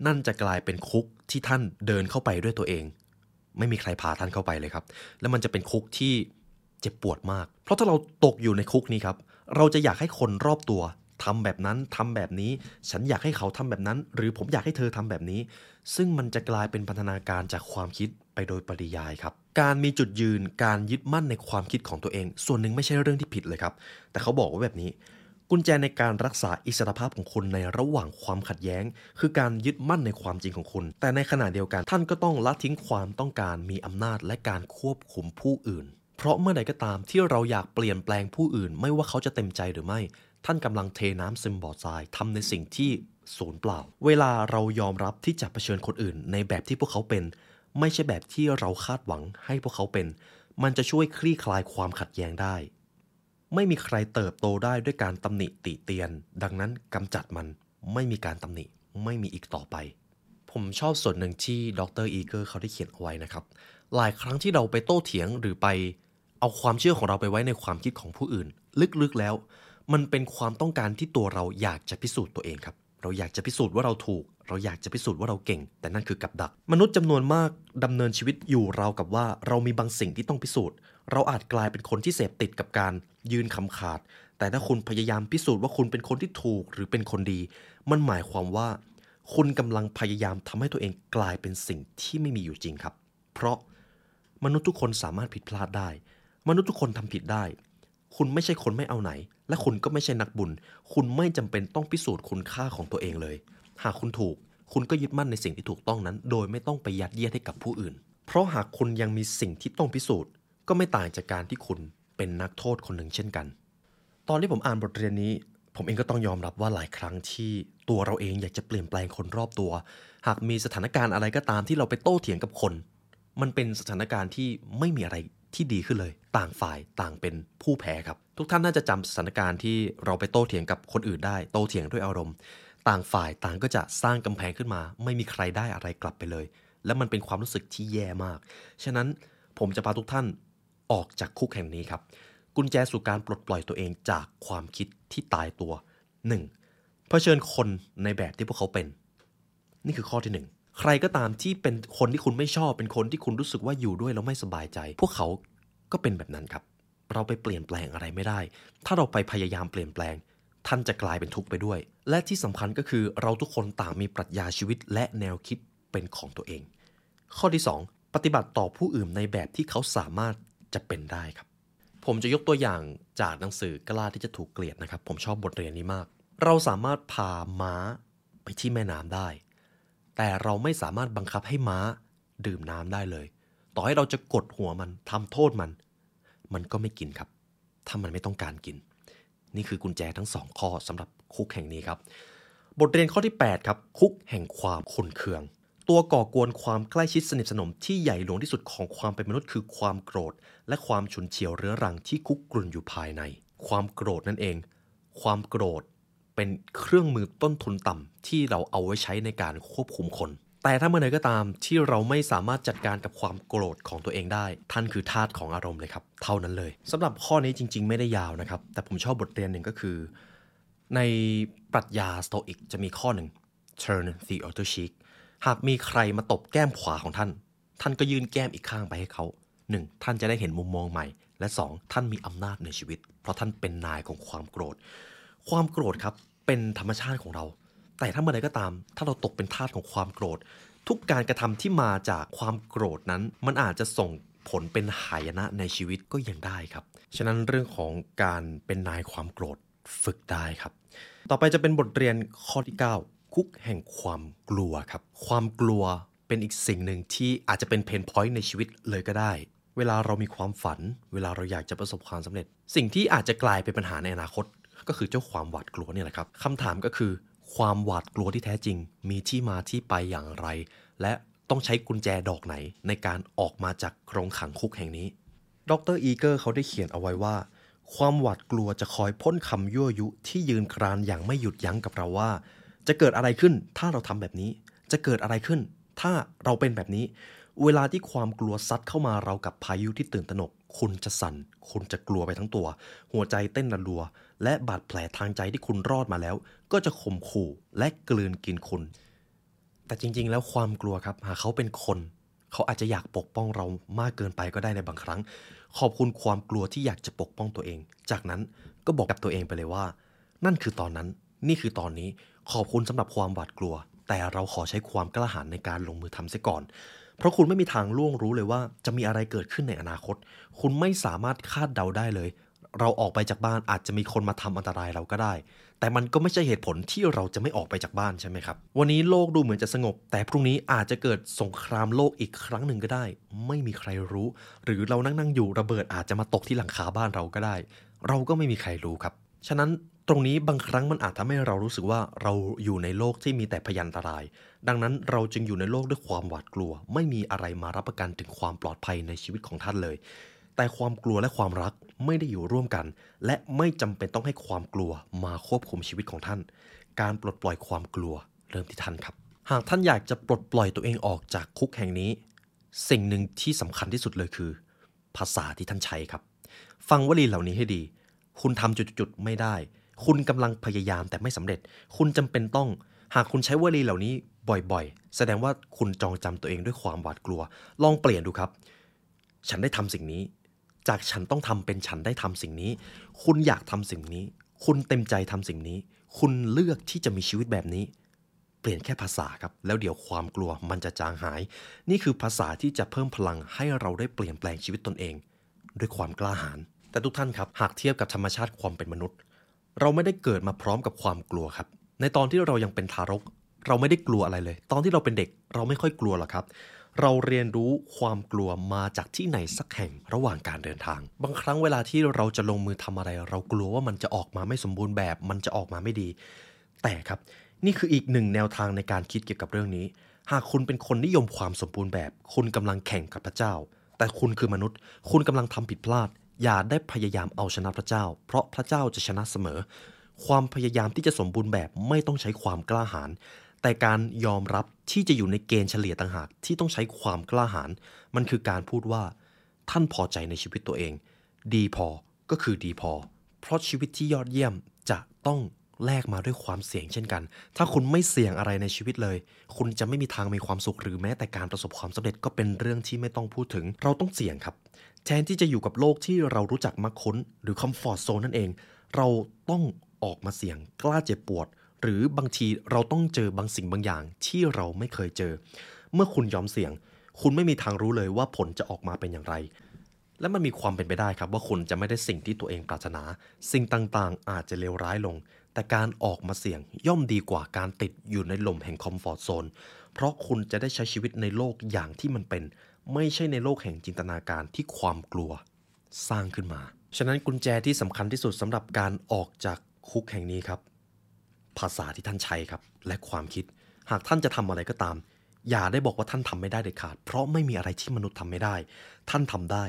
นั่นจะกลายเป็นคุกที่ท่านเดินเข้าไปด้วยตัวเองไม่มีใครพาท่านเข้าไปเลยครับแล้วมันจะเป็นคุกที่เจ็บปวดมากเพราะถ้าเราตกอยู่ในคุกนี้ครับเราจะอยากให้คนรอบตัวทำแบบนั้นทำแบบนี้ฉันอยากให้เขาทำแบบนั้นหรือผมอยากให้เธอทำแบบนี้ซึ่งมันจะกลายเป็นพันธนาการจากความคิดไปโดยปริยายครับการมีจุดยืนการยึดมั่นในความคิดของตัวเองส่วนหนึ่งไม่ใช่เรื่องที่ผิดเลยครับแต่เขาบอกว่าแบบนี้กุญแจในการรักษาอิสรภาพของคุณในระหว่างความขัดแย้งคือการยึดมั่นในความจริงของคุณแต่ในขณะเดียวกันท่านก็ต้องละทิ้งความต้องการมีอำนาจและการควบคุมผู้อื่นเพราะเมื่อใดก็ตามที่เราอยากเปลี่ยนแปลงผู้อื่นไม่ว่าเขาจะเต็มใจหรือไม่ท่านกำลังเทน้ำซึมบ่อทรายทำในสิ่งที่สูญเปล่าเวลาเรายอมรับที่จะเผชิญคนอื่นในแบบที่พวกเขาเป็นไม่ใช่แบบที่เราคาดหวังให้พวกเขาเป็นมันจะช่วยคลี่คลายความขัดแย้งได้ไม่มีใครเติบโตได้ด้วยการตำหนิติเตียนดังนั้นกำจัดมันไม่มีการตำหนิไม่มีอีกต่อไปผมชอบส่วนหนึ่งที่ดร. อีเกอร์เขาได้เขียนเอาไว้นะครับหลายครั้งที่เราไปโต้เถียงหรือไปเอาความเชื่อของเราไปไว้ในความคิดของผู้อื่นลึกๆแล้วมันเป็นความต้องการที่ตัวเราอยากจะพิสูจน์ตัวเองครับเราอยากจะพิสูจน์ว่าเราถูกเราอยากจะพิสูจน์ว่าเราเก่งแต่นั่นคือกับดักมนุษย์จำนวนมากดำเนินชีวิตอยู่ราวกับว่าเรามีบางสิ่งที่ต้องพิสูจน์เราอาจกลายเป็นคนที่เสพติดกับการยืนคำขาดแต่ถ้าคุณพยายามพิสูจน์ว่าคุณเป็นคนที่ถูกหรือเป็นคนดีมันหมายความว่าคุณกำลังพยายามทำให้ตัวเองกลายเป็นสิ่งที่ไม่มีอยู่จริงครับเพราะมนุษย์ทุกคนสามารถผิดพลาดได้มนุษย์ทุกคนทำผิดได้คุณไม่ใช่คนไม่เอาไหนและคุณก็ไม่ใช่นักบุญคุณไม่จำเป็นต้องพิสูจน์คุณค่าของตัวเองเลยหากคุณถูกคุณก็ยึดมั่นในสิ่งที่ถูกต้องนั้นโดยไม่ต้องไปยัดเยียดให้กับผู้อื่นเพราะหากคุณยังมีสิ่งที่ต้องพิสูจน์ก็ไม่ต่างจากการที่คุณเป็นนักโทษคนหนึ่งเช่นกันตอนที่ผมอ่านบทเรียนนี้ผมเองก็ต้องยอมรับว่าหลายครั้งที่ตัวเราเองอยากจะเปลี่ยนแปลงคนรอบตัวหากมีสถานการณ์อะไรก็ตามที่เราไปโต้เถียงกับคนมันเป็นสถานการณ์ที่ไม่มีอะไรที่ดีขึ้นเลยต่างฝ่ายต่างเป็นผู้แพ้ครับทุกท่านน่าจะจำสถานการณ์ที่เราไปโต้เถียงกับคนอื่นได้โต้เถียงด้วยอารมณ์ต่างฝ่ายต่างก็จะสร้างกำแพงขึ้นมาไม่มีใครได้อะไรกลับไปเลยและมันเป็นความรู้สึกที่แย่มากฉะนั้นผมจะพาทุกท่านออกจากคุกแห่งนี้ครับกุญแจสู่การปลดปล่อยตัวเองจากความคิดที่ตายตัวหนึ่งเผชิญคนในแบบที่พวกเขาเป็นนี่คือข้อที่หนึ่งใครก็ตามที่เป็นคนที่คุณไม่ชอบเป็นคนที่คุณรู้สึกว่าอยู่ด้วยแล้วไม่สบายใจพวกเขาก็เป็นแบบนั้นครับเราไปเปลี่ยนแปลงอะไรไม่ได้ถ้าเราไปพยายามเปลี่ยนแปลงท่านจะกลายเป็นทุกข์ไปด้วยและที่สำคัญก็คือเราทุกคนต่างมีปรัชญาชีวิตและแนวคิดเป็นของตัวเองข้อที่สองปฏิบัติต่อผู้อื่นในแบบที่เขาสามารถจะเป็นได้ครับผมจะยกตัวอย่างจากหนังสือกล้าที่จะถูกเกลียดนะครับผมชอบบทเรียนนี้มากเราสามารถพาม้า ไปที่แม่น้ำได้แต่เราไม่สามารถบังคับให้ม้าดื่มน้ำได้เลยต่อให้เราจะกดหัวมันทำโทษมันมันก็ไม่กินครับถ้ามันไม่ต้องการกินนี่คือกุญแจทั้งสองข้อสำหรับคุกแห่งนี้ครับบทเรียนข้อที่แปดครับคุกแห่งความขุ่นเคืองตัวก่อกวนความใกล้ชิดสนิทสนมที่ใหญ่หลวงที่สุดของความเป็นมนุษย์คือความโกรธและความฉุนเฉียวเรื้อรังที่คุกกรุ่นอยู่ภายในความโกรธนั่นเองความโกรธเป็นเครื่องมือต้นทุนต่ำที่เราเอาไว้ใช้ในการควบคุมคนแต่ถ้าเมื่อไหร่ก็ตามที่เราไม่สามารถจัดการกับความโกรธของตัวเองได้ท่านคือทาสของอารมณ์เลยครับเท่านั้นเลยสำหรับข้อนี้จริงๆไม่ได้ยาวนะครับแต่ผมชอบบทเรียนหนึ่งก็คือในปรัชญาสโตอิกจะมีข้อหนึ่ง turn the other cheek หากมีใครมาตบแก้มขวาของท่านท่านก็ยื่นแก้มอีกข้างไปให้เขาหนึ่งท่านจะได้เห็นมุมมองใหม่และสองท่านมีอำนาจในชีวิตเพราะท่านเป็นนายของความโกรธความโกรธครับเป็นธรรมชาติของเราแต่ถ้าเมื่อไหร่ก็ตามถ้าเราตกเป็นทาสของความโกรธทุกการกระทำที่มาจากความโกรธนั้นมันอาจจะส่งผลเป็นหายนะในชีวิตก็ยังได้ครับฉะนั้นเรื่องของการเป็นนายความโกรธฝึกได้ครับต่อไปจะเป็นบทเรียนข้อที่เก้าคุกแห่งความกลัวครับความกลัวเป็นอีกสิ่งหนึ่งที่อาจจะเป็นเพนพอยต์ในชีวิตเลยก็ได้เวลาเรามีความฝันเวลาเราอยากจะประสบความสำเร็จสิ่งที่อาจจะกลายเป็นปัญหาในอนาคตก็คือเจ้าความหวาดกลัวนี่แหละครับคำถามก็คือความหวาดกลัวที่แท้จริงมีที่มาที่ไปอย่างไรและต้องใช้กุญแจดอกไหนในการออกมาจากกรงขังคุกแห่งนี้ดร.อีเกอร์เขาได้เขียนเอาไว้ว่าความหวาดกลัวจะคอยพ่นคำยั่วยุที่ยืนกรานอย่างไม่หยุดยั้งกับเราว่าจะเกิดอะไรขึ้นถ้าเราทำแบบนี้จะเกิดอะไรขึ้นถ้าเราเป็นแบบนี้เวลาที่ความกลัวซัดเข้ามาเรากับพายุที่ตื่นตระหนกคุณจะสั่นคุณจะกลัวไปทั้งตัวหัวใจเต้นรัวและบาดแผลทางใจที่คุณรอดมาแล้วก็จะข่มขู่และกลืนกินคุณแต่จริงๆแล้วความกลัวครับหากเขาเป็นคนเขาอาจจะอยากปกป้องเรามากเกินไปก็ได้ในบางครั้งขอบคุณความกลัวที่อยากจะปกป้องตัวเองจากนั้นก็บอกกับตัวเองไปเลยว่านั่นคือตอนนั้นนี่คือตอนนี้ขอบคุณสำหรับความหวาดกลัวแต่เราขอใช้ความกล้าหาญในการลงมือทำเสียก่อนเพราะคุณไม่มีทางล่วงรู้เลยว่าจะมีอะไรเกิดขึ้นในอนาคตคุณไม่สามารถคาดเดาได้เลยเราออกไปจากบ้านอาจจะมีคนมาทำอันตรายเราก็ได้แต่มันก็ไม่ใช่เหตุผลที่เราจะไม่ออกไปจากบ้านใช่ไหมครับวันนี้โลกดูเหมือนจะสงบแต่พรุ่งนี้อาจจะเกิดสงครามโลกอีกครั้งหนึ่งก็ได้ไม่มีใครรู้หรือเรานั่งๆอยู่ระเบิดอาจจะมาตกที่หลังคาบ้านเราก็ได้เราก็ไม่มีใครรู้ครับฉะนั้นตรงนี้บางครั้งมันอาจทำให้เรารู้สึกว่าเราอยู่ในโลกที่มีแต่พยันตรายดังนั้นเราจึงอยู่ในโลกด้วยความหวาดกลัวไม่มีอะไรมารับประกันถึงความปลอดภัยในชีวิตของท่านเลยแต่ความกลัวและความรักไม่ได้อยู่ร่วมกันและไม่จำเป็นต้องให้ความกลัวมาควบคุมชีวิตของท่านการปลดปล่อยความกลัวเริ่มที่ท่านครับหากท่านอยากจะปลดปล่อยตัวเองออกจากคุกแห่งนี้สิ่งหนึ่งที่สำคัญที่สุดเลยคือภาษาที่ท่านใช้ครับฟังวลีเหล่านี้ให้ดีคุณทำจุดๆไม่ได้คุณกำลังพยายามแต่ไม่สำเร็จคุณจำเป็นต้องหากคุณใช้วลีเหล่านี้บ่อยๆแสดงว่าคุณจองจำตัวเองด้วยความหวาดกลัวลองเปลี่ยนดูครับฉันได้ทำสิ่งนี้จากฉันต้องทำเป็นฉันได้ทำสิ่งนี้คุณอยากทำสิ่งนี้คุณเต็มใจทำสิ่งนี้คุณเลือกที่จะมีชีวิตแบบนี้เปลี่ยนแค่ภาษาครับแล้วเดี๋ยวความกลัวมันจะจางหายนี่คือภาษาที่จะเพิ่มพลังให้เราได้เปลี่ยนแปลงชีวิตตนเองด้วยความกล้าหาญแต่ทุกท่านครับหากเทียบกับธรรมชาติความเป็นมนุษย์เราไม่ได้เกิดมาพร้อมกับความกลัวครับในตอนที่เรายังเป็นทารกเราไม่ได้กลัวอะไรเลยตอนที่เราเป็นเด็กเราไม่ค่อยกลัวหรอกครับเราเรียนรู้ความกลัวมาจากที่ไหนสักแห่งระหว่างการเดินทางบางครั้งเวลาที่เราจะลงมือทำอะไรเรากลัวว่ามันจะออกมาไม่สมบูรณ์แบบมันจะออกมาไม่ดีแต่ครับนี่คืออีกหนึ่งแนวทางในการคิดเกี่ยวกับเรื่องนี้หากคุณเป็นคนนิยมความสมบูรณ์แบบคุณกำลังแข่งกับพระเจ้าแต่คุณคือมนุษย์คุณกำลังทำผิดพลาดอย่าได้พยายามเอาชนะพระเจ้าเพราะพระเจ้าจะชนะเสมอความพยายามที่จะสมบูรณ์แบบไม่ต้องใช้ความกล้าหาญแต่การยอมรับที่จะอยู่ในเกณฑ์เฉลี่ยต่างหากที่ต้องใช้ความกล้าหาญมันคือการพูดว่าท่านพอใจในชีวิตตัวเองดีพอก็คือดีพอเพราะชีวิตที่ยอดเยี่ยมจะต้องแลกมาด้วยความเสี่ยงเช่นกันถ้าคุณไม่เสี่ยงอะไรในชีวิตเลยคุณจะไม่มีทางมีความสุขหรือแม้แต่การประสบความสำเร็จก็เป็นเรื่องที่ไม่ต้องพูดถึงเราต้องเสี่ยงครับแทนที่จะอยู่กับโลกที่เรารู้จักมักคุ้นหรือคอมฟอร์ตโซนนั่นเองเราต้องออกมาเสี่ยงกล้าเจ็บปวดหรือบางทีเราต้องเจอบางสิ่งบางอย่างที่เราไม่เคยเจอเมื่อคุณยอมเสี่ยงคุณไม่มีทางรู้เลยว่าผลจะออกมาเป็นอย่างไรและมันมีความเป็นไปได้ครับว่าคุณจะไม่ได้สิ่งที่ตัวเองปรารถนาสิ่งต่างๆอาจจะเลวร้ายลง แต่การออกมาเสี่ยงย่อมดีกว่าการติดอยู่ในลมแห่งคอมฟอร์ตโซนเพราะคุณจะได้ใช้ชีวิตในโลกอย่างที่มันเป็นไม่ใช่ในโลกแห่งจินตนาการที่ความกลัวสร้างขึ้นมาฉะนั้นกุญแจที่สำคัญที่สุดสำหรับการออกจากคุกแห่งนี้ครับภาษาที่ท่านใช้ครับและความคิดหากท่านจะทำอะไรก็ตามอย่าได้บอกว่าท่านทำไม่ได้เด็ดขาดเพราะไม่มีอะไรที่มนุษย์ทำไม่ได้ท่านทำได้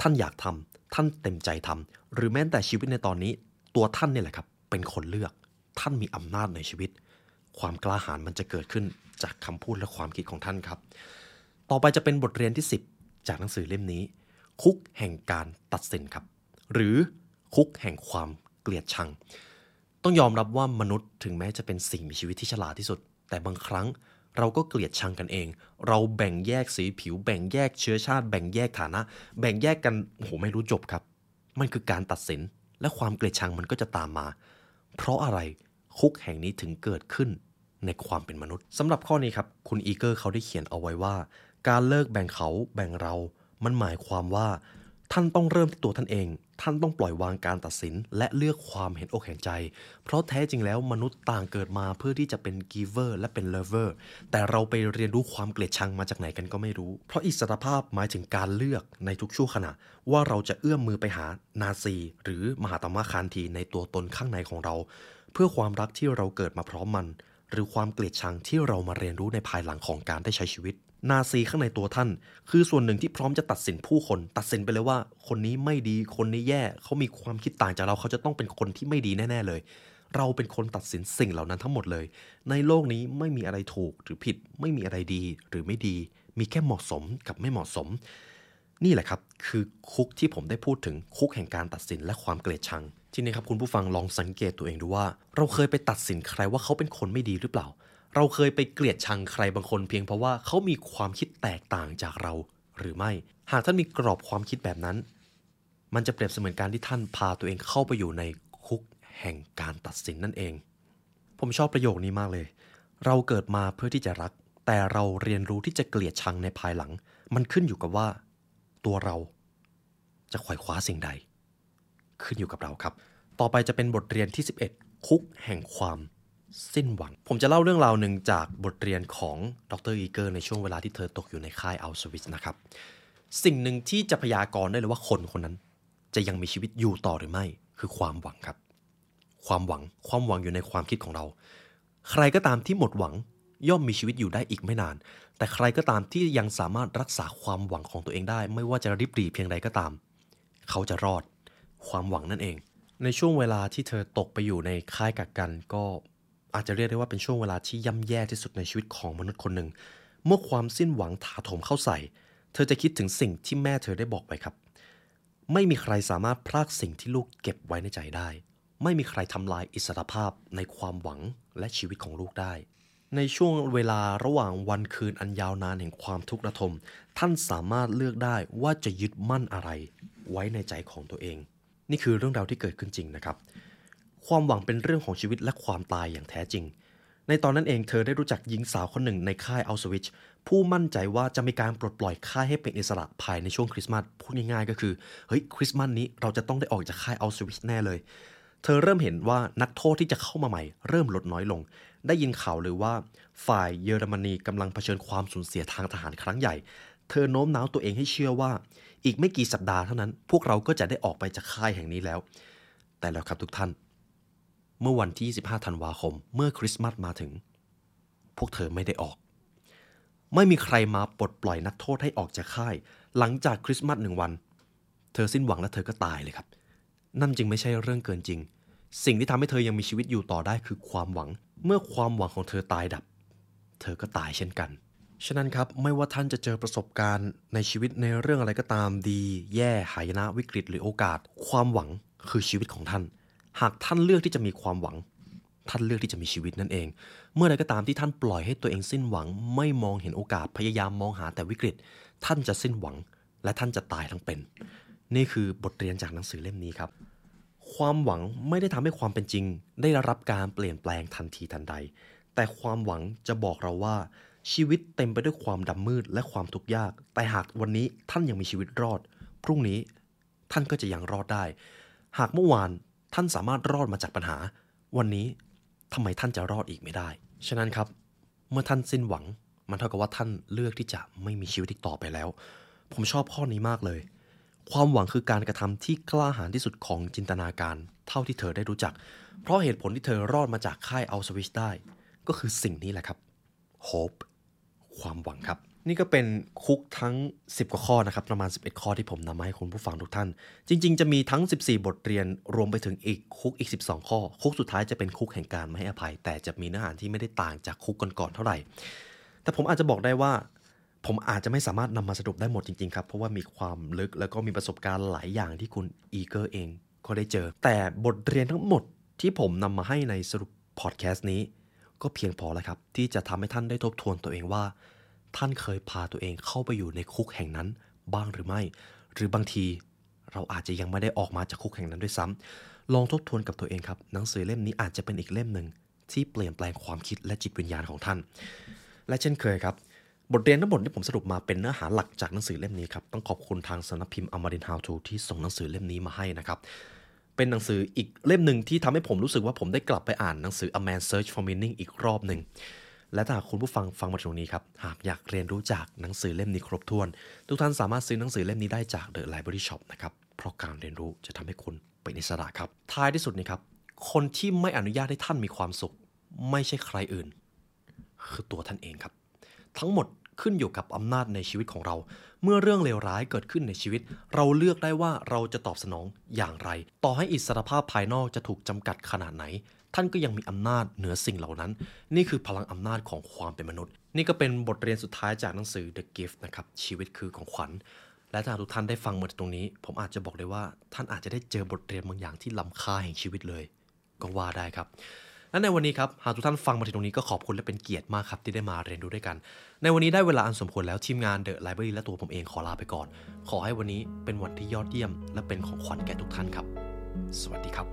ท่านอยากทำท่านเต็มใจทำหรือแม้แต่ชีวิตในตอนนี้ตัวท่านนี่แหละครับเป็นคนเลือกท่านมีอำนาจในชีวิตความกล้าหาญมันจะเกิดขึ้นจากคำพูดและความคิดของท่านครับต่อไปจะเป็นบทเรียนที่สิบจากหนังสือเล่มนี้คุกแห่งการตัดสินครับหรือคุกแห่งความเกลียดชังต้องยอมรับว่ามนุษย์ถึงแม้จะเป็นสิ่งมีชีวิตที่ฉลาดที่สุดแต่บางครั้งเราก็เกลียดชังกันเองเราแบ่งแยกสีผิวแบ่งแยกเชื้อชาติแบ่งแยกฐานะแบ่งแยกกันโอ้โหไม่รู้จบครับมันคือการตัดสินและความเกลียดชังมันก็จะตามมาเพราะอะไรคุกแห่งนี้ถึงเกิดขึ้นในความเป็นมนุษย์สำหรับข้อนี้ครับคุณอีเกอร์เขาได้เขียนเอาไว้ว่าการเลิกแบ่งเขาแบ่งเรามันหมายความว่าท่านต้องเริ่มที่ตัวท่านเองท่านต้องปล่อยวางการตัดสินและเลือกความเห็นอกเห็นใจเพราะแท้จริงแล้วมนุษย์ต่างเกิดมาเพื่อที่จะเป็น giver และเป็น lover แต่เราไปเรียนรู้ความเกลียดชังมาจากไหนกันก็ไม่รู้เพราะอิสรภาพหมายถึงการเลือกในทุกชั่วขณะว่าเราจะเอื้อมมือไปหานาซีหรือมหาตมะคานธีในตัวตนข้างในของเราเพื่อความรักที่เราเกิดมาพร้อมมันหรือความเกลียดชังที่เรามาเรียนรู้ในภายหลังของการได้ใช้ชีวิตนาซีข้างในตัวท่านคือส่วนหนึ่งที่พร้อมจะตัดสินผู้คนตัดสินไปเลยว่าคนนี้ไม่ดีคนนี้แย่เขามีความคิดต่างจากเราเขาจะต้องเป็นคนที่ไม่ดีแน่ๆเลยเราเป็นคนตัดสินสิ่งเหล่านั้นทั้งหมดเลยในโลกนี้ไม่มีอะไรถูกหรือผิดไม่มีอะไรดีหรือไม่ดีมีแค่เหมาะสมกับไม่เหมาะสมนี่แหละครับคือคุกที่ผมได้พูดถึงคุกแห่งการตัดสินและความเกลียดชังทีนี้ครับคุณผู้ฟังลองสังเกตตัวเองดูว่าเราเคยไปตัดสินใครว่าเขาเป็นคนไม่ดีหรือเปล่าเราเคยไปเกลียดชังใครบางคนเพียงเพราะว่าเขามีความคิดแตกต่างจากเราหรือไม่หากท่านมีกรอบความคิดแบบนั้นมันจะเปรียบเสมือนการที่ท่านพาตัวเองเข้าไปอยู่ในคุกแห่งการตัดสินนั่นเองผมชอบประโยคนี้มากเลยเราเกิดมาเพื่อที่จะรักแต่เราเรียนรู้ที่จะเกลียดชังในภายหลังมันขึ้นอยู่กับว่าตัวเราจะขวายคว้าสิ่งใดขึ้นอยู่กับเราครับต่อไปจะเป็นบทเรียนที่สิบเอ็ดคุกแห่งความสิ้นหวังผมจะเล่าเรื่องราวหนึ่งจากบทเรียนของดรอีเกอร์ในช่วงเวลาที่เธอตกอยู่ในค่ายอัลชวิตซ์นะครับสิ่งหนึ่งที่จะพยากรณ์ได้เลยว่าคนคนนั้นจะยังมีชีวิตอยู่ต่อหรือไม่คือความหวังครับความหวังความหวังอยู่ในความคิดของเราใครก็ตามที่หมดหวังย่อมมีชีวิตอยู่ได้อีกไม่นานแต่ใครก็ตามที่ยังสามารถรักษาความหวังของตัวเองได้ไม่ว่าจะริบหรี่เพียงใดก็ตามเขาจะรอดความหวังนั่นเองในช่วงเวลาที่เธอตกไปอยู่ในค่ายกักกันก็อาจจะเรียกได้ว่าเป็นช่วงเวลาที่ย่ำแย่ที่สุดในชีวิตของมนุษย์คนหนึ่งเมื่อความสิ้นหวังถาโถมเข้าใส่เธอจะคิดถึงสิ่งที่แม่เธอได้บอกไว้ครับไม่มีใครสามารถพรากสิ่งที่ลูกเก็บไว้ในใจได้ไม่มีใครทำลายอิสรภาพในความหวังและชีวิตของลูกได้ในช่วงเวลาระหว่างวันคืนอันยาวนานแห่งความทุกข์ระทมท่านสามารถเลือกได้ว่าจะยึดมั่นอะไรไว้ในใจของตัวเองนี่คือเรื่องราวที่เกิดขึ้นจริงนะครับความหวังเป็นเรื่องของชีวิตและความตายอย่างแท้จริงในตอนนั้นเองเธอได้รู้จักหญิงสาวคนหนึ่งในค่ายอัลชวิตซ์ผู้มั่นใจว่าจะมีการปลดปล่อยค่ายให้เป็นอิสระภายในช่วงคริสต์มาสพูดง่ายๆก็คือเฮ้ยคริสต์มาสนี้เราจะต้องได้ออกจากค่ายอัลชวิตซ์แน่เลยเธอเริ่มเห็นว่านักโทษที่จะเข้ามาใหม่เริ่มลดน้อยลงได้ยินข่าวเลยว่าฝ่ายเยอรมนีกำลังเผชิญความสูญเสียทางทหารครั้งใหญ่เธอโน้มน้าวตัวเองให้เชื่อว่าอีกไม่กี่สัปดาห์เท่านั้นพวกเราก็จะได้ออกไปจากค่ายแห่งนี้แล้วแต่แล้วครับทุกท่านเมื่อวันที่ยี่สิบห้าธันวาคมเมื่อคริสต์มาสมาถึงพวกเธอไม่ได้ออกไม่มีใครมาปลดปล่อยนักโทษให้ออกจากค่ายหลังจากคริสต์มาสหนึ่งวันเธอสิ้นหวังและเธอก็ตายเลยครับนั่นจึงไม่ใช่เรื่องเกินจริงสิ่งที่ทำให้เธอยังมีชีวิตอยู่ต่อได้คือความหวังเมื่อความหวังของเธอตายดับเธอก็ตายเช่นกันฉะนั้นครับไม่ว่าท่านจะเจอประสบการณ์ในชีวิตในเรื่องอะไรก็ตามดีแย่หายนะวิกฤตหรือโอกาสความหวังคือชีวิตของท่านหากท่านเลือกที่จะมีความหวังท่านเลือกที่จะมีชีวิตนั่นเองเมื่อใดก็ตามที่ท่านปล่อยให้ตัวเองสิ้นหวังไม่มองเห็นโอกาสพยายามมองหาแต่วิกฤตท่านจะสิ้นหวังและท่านจะตายทั้งเป็นนี่คือบทเรียนจากหนังสือเล่มนี้ครับความหวังไม่ได้ทำให้ความเป็นจริงได้รับการเปลี่ยนแปลงทันทีทันใดแต่ความหวังจะบอกเราว่าชีวิตเต็มไปด้วยความดำมืดและความทุกข์ยากแต่หากวันนี้ท่านยังมีชีวิตรอดพรุ่งนี้ท่านก็จะยังรอดได้หากเมื่อวานท่านสามารถรอดมาจากปัญหา วันนี้ทำไมท่านจะรอดอีกไม่ได้ฉะนั้นครับเมื่อท่านสิ้นหวังมันเท่ากับว่าท่านเลือกที่จะไม่มีชีวิตอีกต่อไปแล้วผมชอบข้อนี้มากเลยความหวังคือการกระทำที่กล้าหาญที่สุดของจินตนาการเท่าที่เธอได้รู้จักเพราะเหตุผลที่เธอรอดมาจากค่ายAuschwitzได้ก็คือสิ่งนี้แหละครับ Hope ความหวังครับนี่ก็เป็นคุกทั้งสิบกว่าข้อนะครับประมาณสิบเอ็ดข้อที่ผมนำมาให้คุณผู้ฟังทุกท่านจริงๆจะมีทั้งสิบสี่บทเรียนรวมไปถึงอีกคุกอีกสิบสองข้อคุกสุดท้ายจะเป็นคุกแห่งการไม่ให้อภัยแต่จะมีเนื้อหาที่ไม่ได้ต่างจากคุกก่อนๆเท่าไหร่แต่ผมอาจจะบอกได้ว่าผมอาจจะไม่สามารถนำมาสรุปได้หมดจริงๆครับเพราะว่ามีความลึกแล้วก็มีประสบการณ์หลายอย่างที่คุณอีเกอร์เองก็ได้เจอแต่บทเรียนทั้งหมดที่ผมนำมาให้ในสรุปพอดแคสต์นี้ก็เพียงพอแล้วครับที่จะทำให้ท่านได้ทบทวนตัวเองว่าท่านเคยพาตัวเองเข้าไปอยู่ในคุกแห่งนั้นบ้างหรือไม่หรือบางทีเราอาจจะยังไม่ได้ออกมาจากคุกแห่งนั้นด้วยซ้ำลองทบทวนกับตัวเองครับหนังสือเล่มนี้อาจจะเป็นอีกเล่มหนึ่งที่เปลี่ยนแปลงความคิดและจิตวิญญาณของท่านและเช่นเคยครับบทเรียนทั้งหมดที่ผมสรุปมาเป็นเนื้อหาหลักจากหนังสือเล่มนี้ครับต้องขอบคุณทางสำนักพิมพ์ Amarin How To ที่ส่งหนังสือเล่มนี้มาให้นะครับเป็นหนังสืออีกเล่มนึงที่ทำให้ผมรู้สึกว่าผมได้กลับไปอ่านหนังสือ Man's Search for Meaning อีกรอบนึงและถ้าหากคุณผู้ฟังฟังมาถึงตรงนี้ครับหากอยากเรียนรู้จากหนังสือเล่มนี้ครบถ้วนทุกท่านสามารถซื้อหนังสือเล่มนี้ได้จาก The Library Shop นะครับเพราะการเรียนรู้จะทำให้คุณเป็นอิสระครับท้ายที่สุดนี่ครับคนที่ไม่อนุญาตให้ท่านมีความสุขไม่ใช่ใครอื่นคือตัวท่านเองครับทั้งหมดขึ้นอยู่กับอำนาจในชีวิตของเราเมื่อเรื่องเลวร้ายเกิดขึ้นในชีวิตเราเลือกได้ว่าเราจะตอบสนองอย่างไรต่อให้อิสรภาพภายนอกจะถูกจำกัดขนาดไหนท่านก็ยังมีอำนาจเหนือสิ่งเหล่านั้นนี่คือพลังอำนาจของความเป็นมนุษย์นี่ก็เป็นบทเรียนสุดท้ายจากหนังสือ The Gift นะครับชีวิตคือของขวัญและถ้าทุกท่านได้ฟังมาตรงนี้ผมอาจจะบอกได้ว่าท่านอาจจะได้เจอบทเรียนบางอย่างที่ล้ำค่าแห่งชีวิตเลยก็ว่าได้ครับและในวันนี้ครับหากทุกท่านฟังมาถึงตรงนี้ก็ขอบคุณและเป็นเกียรติมากครับที่ได้มาเรียนรู้ด้วยกันในวันนี้ได้เวลาอันสมควรแล้วทีมงาน The Library และตัวผมเองขอลาไปก่อนขอให้วันนี้เป็นวันที่ยอดเยี่ยมและเป็นของขวัญแก่ทุกท่านครับสวัสดีครับ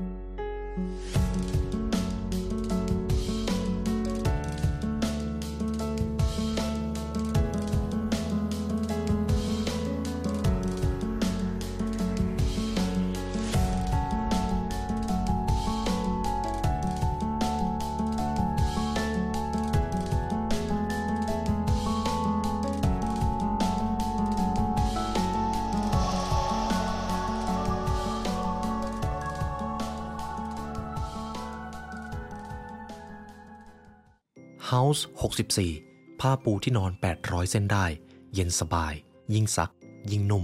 House หกสิบสี่ ผ้าปูที่นอนแปดร้อยเส้นได้เย็นสบายยิ่งซักยิ่งนุ่ม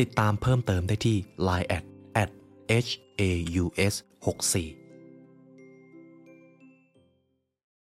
ติดตามเพิ่มเติมได้ที่ ไลน์ แอท แอท เอช เอ ยู เอส หกสิบสี่